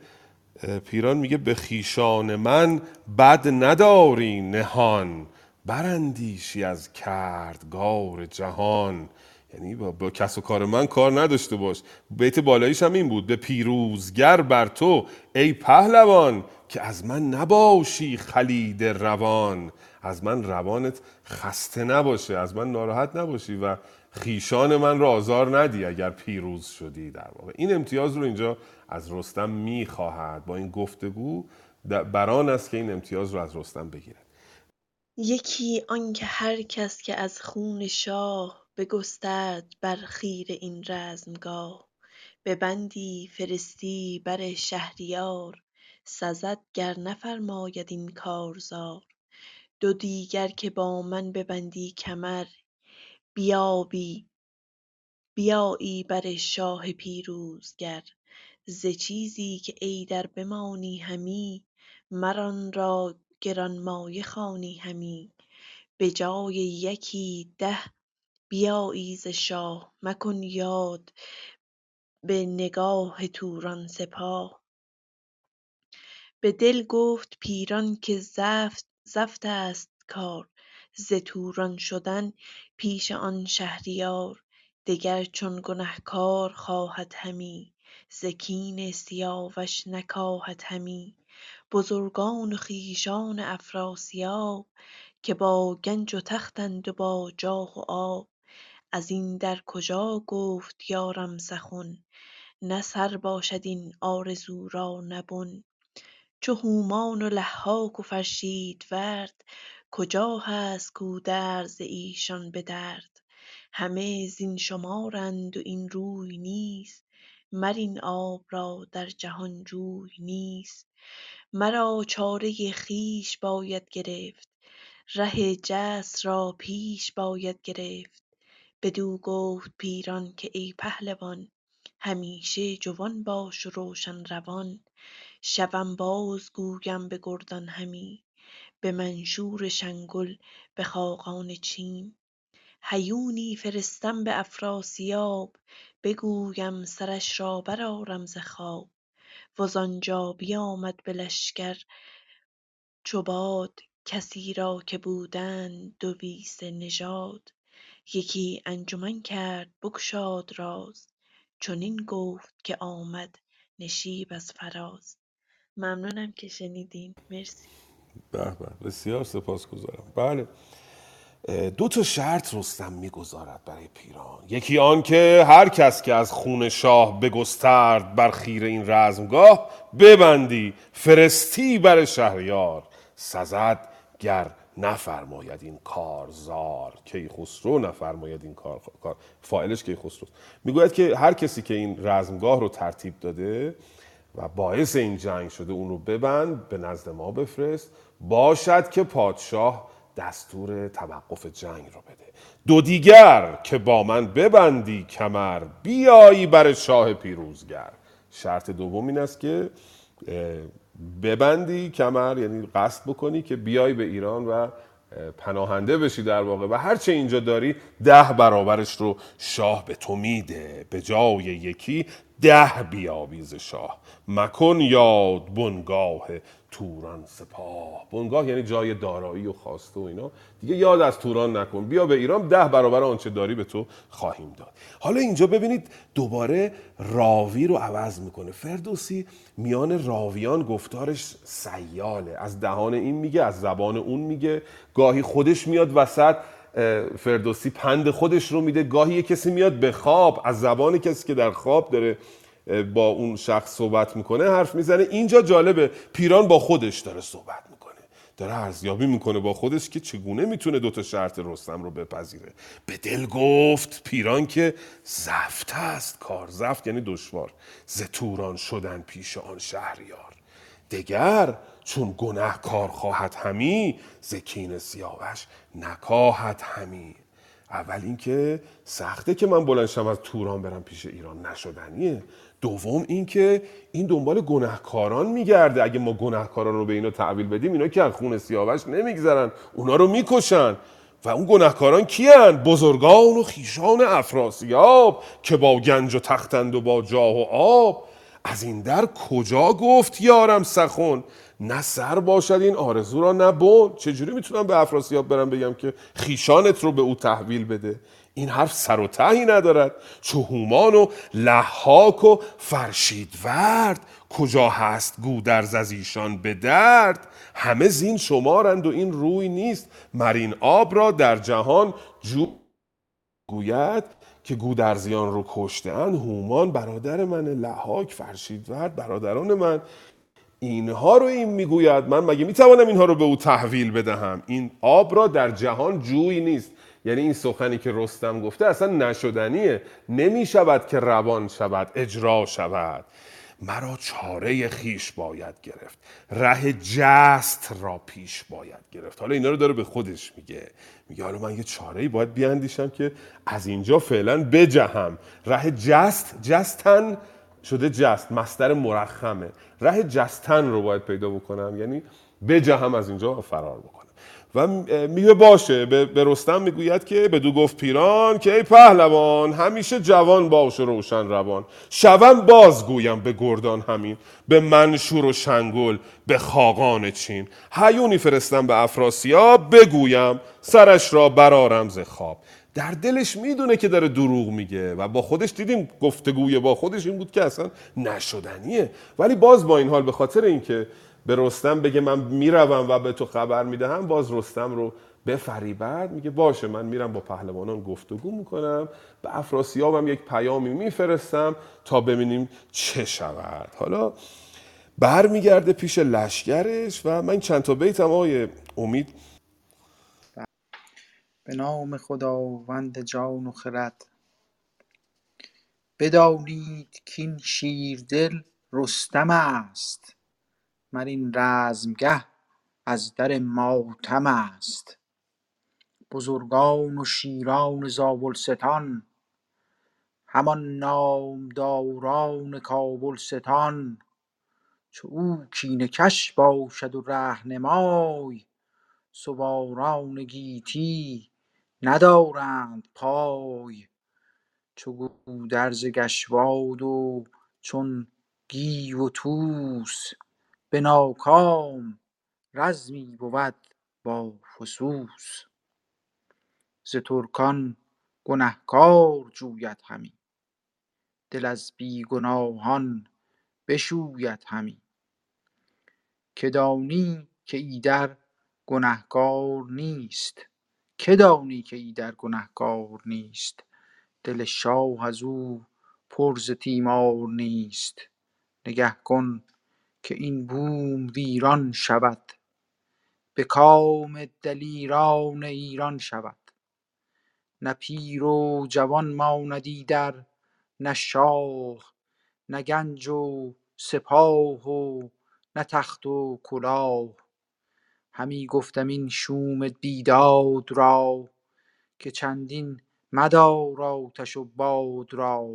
پیران میگه به خیشان من بد نداری نهان، برندیشی از کردگار جهان. یعنی با, با کس و کار من کار نداشته باش. بیت بالاییش هم این بود، به پیروزگر بر تو ای پهلوان، که از من نباشی خلید روان. از من روانت خسته نباشه، از من ناراحت نباشی و خیشان من را آزار ندی اگر پیروز شدی. در واقع این امتیاز رو اینجا از رستم میخواهد، با این گفتگو بران است که این امتیاز رو از رستم بگیرد. یکی آن که هر کس که از خون شاه، بگسترد بر خیر این رزمگاه، به بندی فرستی بر شهریار، سزد گر نفرماید این کارزار. دو دیگر که با من ببندی کمر، بیابی بیایی بر شاه پیروزگر. ز چیزی که ای در بمانی همی، مران را گرانمایه خوانی همی. به جای یکی ده بیایی ز شاه، مکن یاد به نگاه توران سپاه. به دل گفت پیران که زفت زفت است کار، ز توران شدن پیش آن شهریار. دگر چون گنهکار خواهد همی، ز کین سیاوش نکاهد همی. بزرگان خویشان افراسیاب، که با گنج و تختند و با جاه و آب. از این در کجا گفت یارم سخن، نه سر باشد این آرزو را نبن. چو هومان و لهاک و فرشید ورد، کجا هست گودرز ایشان به درد. همه زین شمارند و این روی نیست، مر این آب را در جهان جوی نیست. مرا چاره خویش باید گرفت، ره جس را پیش باید گرفت. بدو گفت پیران که ای پهلوان، همیشه جوان باش و روشن روان. شوم باز گویم به گردان همی، به منشور شنگول به خاقان چین. هیونی فرستم به افراسیاب، بگویم سرش را برآرم ز خواب. وزانجا بیامد به لشکر چو باد، کسی را که بودند دویست نژاد. یکی انجمن کرد بگشاد راز، چنین گفت که آمد نشیب از فراز. ممنونم که شنیدین، مرسی. به به، بسیار سپاسگزارم. بله، دو تا شرط رستم میگذارد برای پیران. یکی آن که هر کس که از خون شاه، بگسترد بر خیر این رزمگاه، ببندی فرستی بر شهریار، سزد گر نفرماید این کار زار، کیخسرو نفرماید این کار، کار فاعلش کیخسرو. میگوید که هر کسی که این رزمگاه رو ترتیب داده و باعث این جنگ شده اون رو ببند، به نزد ما بفرست، باشد که پادشاه دستور توقف جنگ رو بده. دو دیگر که با من ببندی کمر، بیایی بر شاه پیروزگر. شرط دوم این است که ببندی کمر، یعنی قصد بکنی که بیای به ایران و پناهنده بشی در واقع، و هرچه اینجا داری ده برابرش رو شاه به تو میده. به جای یکی ده بیاویز شاه، مکن یاد بنگاه توران سپاه. بنگاه یعنی جای دارایی و خواسته و اینا، دیگه یاد از توران نکن، بیا به ایران، ده برابر آنچه داری به تو خواهیم داد. حالا اینجا ببینید دوباره راوی رو عوض میکنه. فردوسی میان راویان گفتارش سیاله، از دهان این میگه، از زبان اون میگه، گاهی خودش میاد وسط، فردوسی پند خودش رو میده، گاهی یک کسی میاد به خواب، از زبان کسی که در خواب داره با اون شخص صحبت میکنه حرف میزنه. اینجا جالبه، پیران با خودش داره صحبت میکنه، داره ارزیابی میکنه با خودش که چگونه میتونه دوتا شرط رستم رو بپذیره. به دل گفت پیران که زفت است کار، زفت یعنی دشوار، ز توران شدن پیش آن شهریار، دگر چون گنه کار خواهد همی، ز کین سیاوش نکاهد همی. اول اینکه سخته که من بلند شم از توران برم پیش ایران، نشدنیه. دوم اینکه این دنبال گنهکاران میگرده، اگه ما گنهکاران رو به اینا تحویل بدیم، اینا که از خون سیاوش نمیگذرن، اونا رو میکشن. و اون گنهکاران کیان؟ بزرگان و خیشان افراسیاب، که با گنج و تختند و با جاه و آب. از این در کجا گفت یارم سخن، نه سر باشد این آرزو را نه بن. چجوری میتونم به افراسیاب برم بگم که خیشانت رو به او تحویل بده؟ این حرف سر و تهی ندارد. چو هومان و لهاک و فرشید ورد، کجا هست گودرز از ایشان به درد. همه زین شمارند و این روی نیست، مرین آب را در جهان جو. گوید که گودرزیان رو کشتن، هومان برادر من، لحاک، فرشید ورد برادران من، اینها رو این میگوید، من مگه میتوانم اینها رو به او تحویل بدهم؟ این آب را در جهان جوی نیست، یعنی این سخنی که رستم گفته اصلا نشدنیه، نمیشود که روان شود، اجرا شود. مرا چاره خیش باید گرفت، ره جست را پیش باید گرفت. حالا اینا رو داره به خودش میگه، میگه حالا من یه چاره‌ای باید بیاندیشم که از اینجا فعلا بجهم. ره جست، جستن شده جست، مصدر مرخمه، ره جستن رو باید پیدا بکنم، یعنی بجهم از اینجا فرار بکنم. و میگه باشه. به رستم میگوید که بدو گفت پیران که ای پهلوان، همیشه جوان باش و روشن روان. شوم بازگویم به گردان همین، به منشور و شنگول به خاقان چین. هیونی فرستم به افراسیاب، بگویم سرش را برارم ز خواب. در دلش میدونه که داره دروغ میگه و با خودش دیدیم گفتگوی با خودش این بود که اصلا نشدنیه، ولی باز با این حال به خاطر اینکه به رستم بگه من میروم و به تو خبر میدهم، باز رستم رو به فریبرد میگه باشه، من میرم با پهلوانان گفتگو میکنم، به افراسیابم یک پیامی میفرستم تا ببینیم چه شود. حالا بر میگرده پیش لشگرش و من چند تا بیتم آقای امید. به نام خداوند جان و خرد، بدانید کین شیردل رستم است، مر این رزمگه از در ماتم است. بزرگان و شیران زابلستان، همان نامداران کابلستان. چو او کینه کش باشد و رهنمای، سواران گیتی ندارند پای. چو گودرز گشواد و چون گیو و توس، به ناکام رزمی بود با فسوس. ز ترکان گنهکار جوید همی، دل از بی گناهان بشوید همی. که دانی که ایدر گنهکار نیست، که دانی که ایدر گنهکار نیست. دل شاه از او پر ز تیمار نیست، نگه کن که این بوم ویران شود. به کام دلیران ایران شود. نه پیر و جوان ماندی در، نه شاخ، نه گنج و سپاه و نه تخت و کلاه. همی گفتم این شوم بیداد را، که چندین مدار آتش و باد را.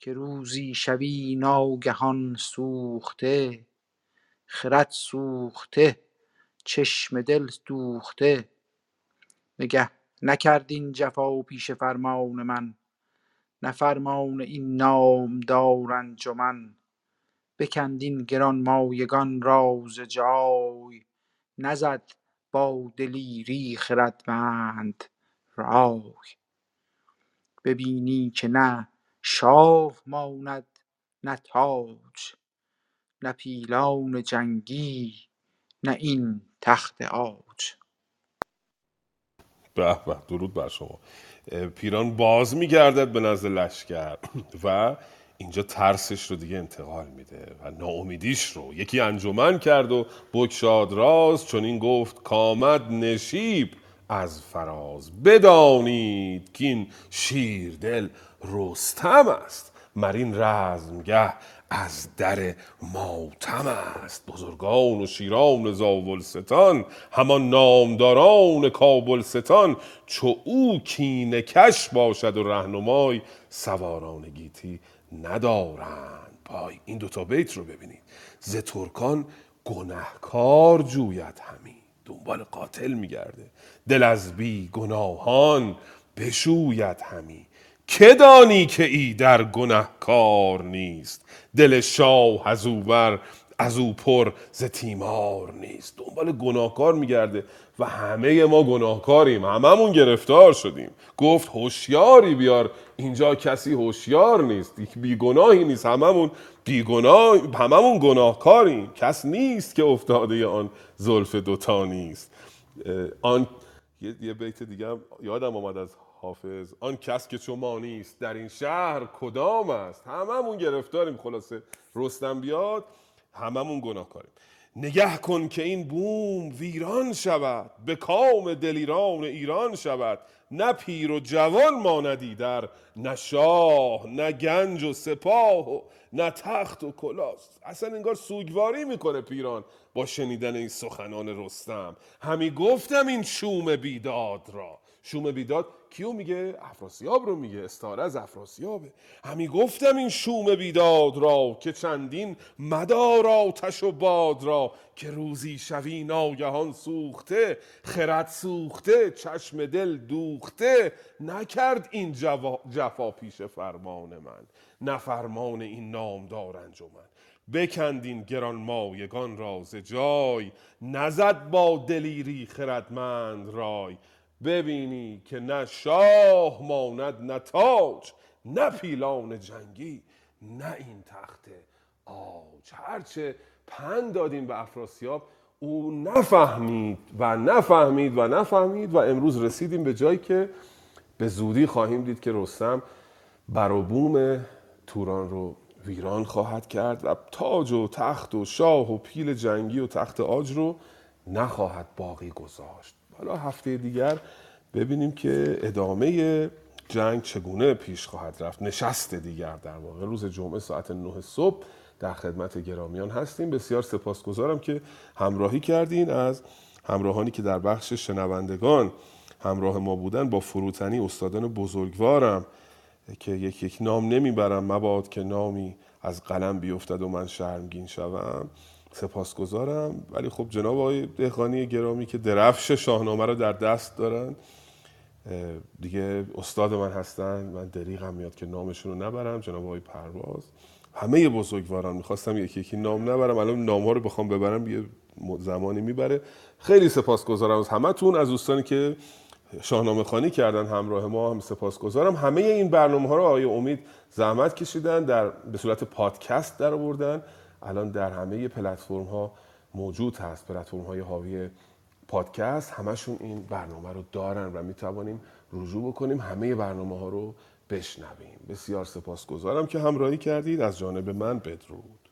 که روزی شوی ناگهان سوخته، خرد سوخته، چشم دل دوخته. نگه نکردین جفا پیش فرمان من، نه فرمان این نامدار انجمن. بکندین گران مایگان راز جای، نزد با دلیری خردمند رای. ببینی که نه شاه ماند نه تاج، نه پیلان جنگی نه این تخت عاج. به به، درود بر شما. پیران باز میگردد به نزد لشکر و اینجا ترسش رو دیگه انتقال میده و ناامیدیش رو. یکی انجمن کرد و بگشاد راز، چون این گفت کامد نشیب از فراز. بدانید که این شیردل رستم است، مرین رزمگه از در ماتم است. بزرگان و شیران زابلستان، همان نامداران کابلستان. چو او کینه کش باشد و رهنمای، سواران گیتی ندارند پای. این دوتا بیت رو ببینید. ز ترکان گنهکار جوید همی، دنبال قاتل میگرده. دل از بی گناهان بشوید همی، که دانی که ای در گنهکار نیست. دل شاه از او بر از او پر ز تیمار نیست. دنبال گناهکار میگرده و همه ما گناهکاریم، هممون گرفتار شدیم. گفت هوشیاری بیار، اینجا کسی هوشیار نیست، بیگناهی نیست، هممون بیگناه، هممون گناهکاریم. کس نیست که افتاده آن زلف دوتا نیست. آن یه بیت دیگه هم یادم آمد از حافظ، آن کس که چو ما نیست در این شهر کدام است. هممون گرفتاریم. خلاصه رستم بیاد، هممون گناهکاریم. نگه کن که این بوم ویران شود، به کام دلیران ایران شود. نه پیر و جوان ماندی در، نه شاه، نه گنج و سپاه و نه تخت و کلاست. اصلا انگار سوگواری میکنه پیران با شنیدن این سخنان رستم. همی گفتم این شوم بیداد را. شوم بیداد کیو میگه؟ افراسیاب رو میگه، استعاره از افراسیابه. همی گفتم این شوم بیداد را، که چندین مدار آتش و باد را. که روزی شوی ناگهان سوخته، خرد سوخته، چشم دل دوخته. نکرد این جفا پیش فرمان من، نه فرمان این نامدار انجمن. بکندین گران مایگان راز جای، نزد با دلیری خردمند رای. ببینی که نه شاه ماند نه تاج، نه پیلان جنگی نه این تخت آج. هرچه پند دادیم به افراسیاب، او نفهمید و نفهمید و نفهمید و امروز رسیدیم به جایی که به زودی خواهیم دید که رستم بر و بوم توران رو ویران خواهد کرد و تاج و تخت و شاه و پیل جنگی و تخت آج رو نخواهد باقی گذاشت. حالا هفته دیگر ببینیم که ادامه جنگ چگونه پیش خواهد رفت. نشست دیگر در واقع روز جمعه ساعت نه صبح در خدمت گرامیان هستیم. بسیار سپاسگزارم که همراهی کردین. از همراهانی که در بخش شنوندگان همراه ما بودن، با فروتنی استادان بزرگوارم که یک یک نام نمیبرم، مباد که نامی از قلم بیفتد و من شرمگین شوم، سپاسگزارم. ولی خب جناب آقای دهقانی گرامی که درفش شاهنامه رو در دست دارن، دیگه استاد من هستن، من دریغم میاد که نامشون رو نبرم. جناب آقای پرواز، همه بزرگواران، میخواستم یکی یکی نام نبرم، الان نام‌ها رو بخوام ببرم یه زمانی میبره. خیلی سپاسگزارم از همتون. از دوستانی که شاهنامه خوانی کردن همراه ما هم سپاسگزارم. همه این برنامه‌ها رو آقای امید زحمت کشیدن، در به صورت پادکست درآوردن. الان در همه پلتفرم ها موجود هست، پلتفرم های حاوی پادکست همشون این برنامه رو دارن و می توانیم رجوع بکنیم، همه برنامه ها رو بشنویم. بسیار سپاسگزارم که همراهی کردید. از جانب من بدرود.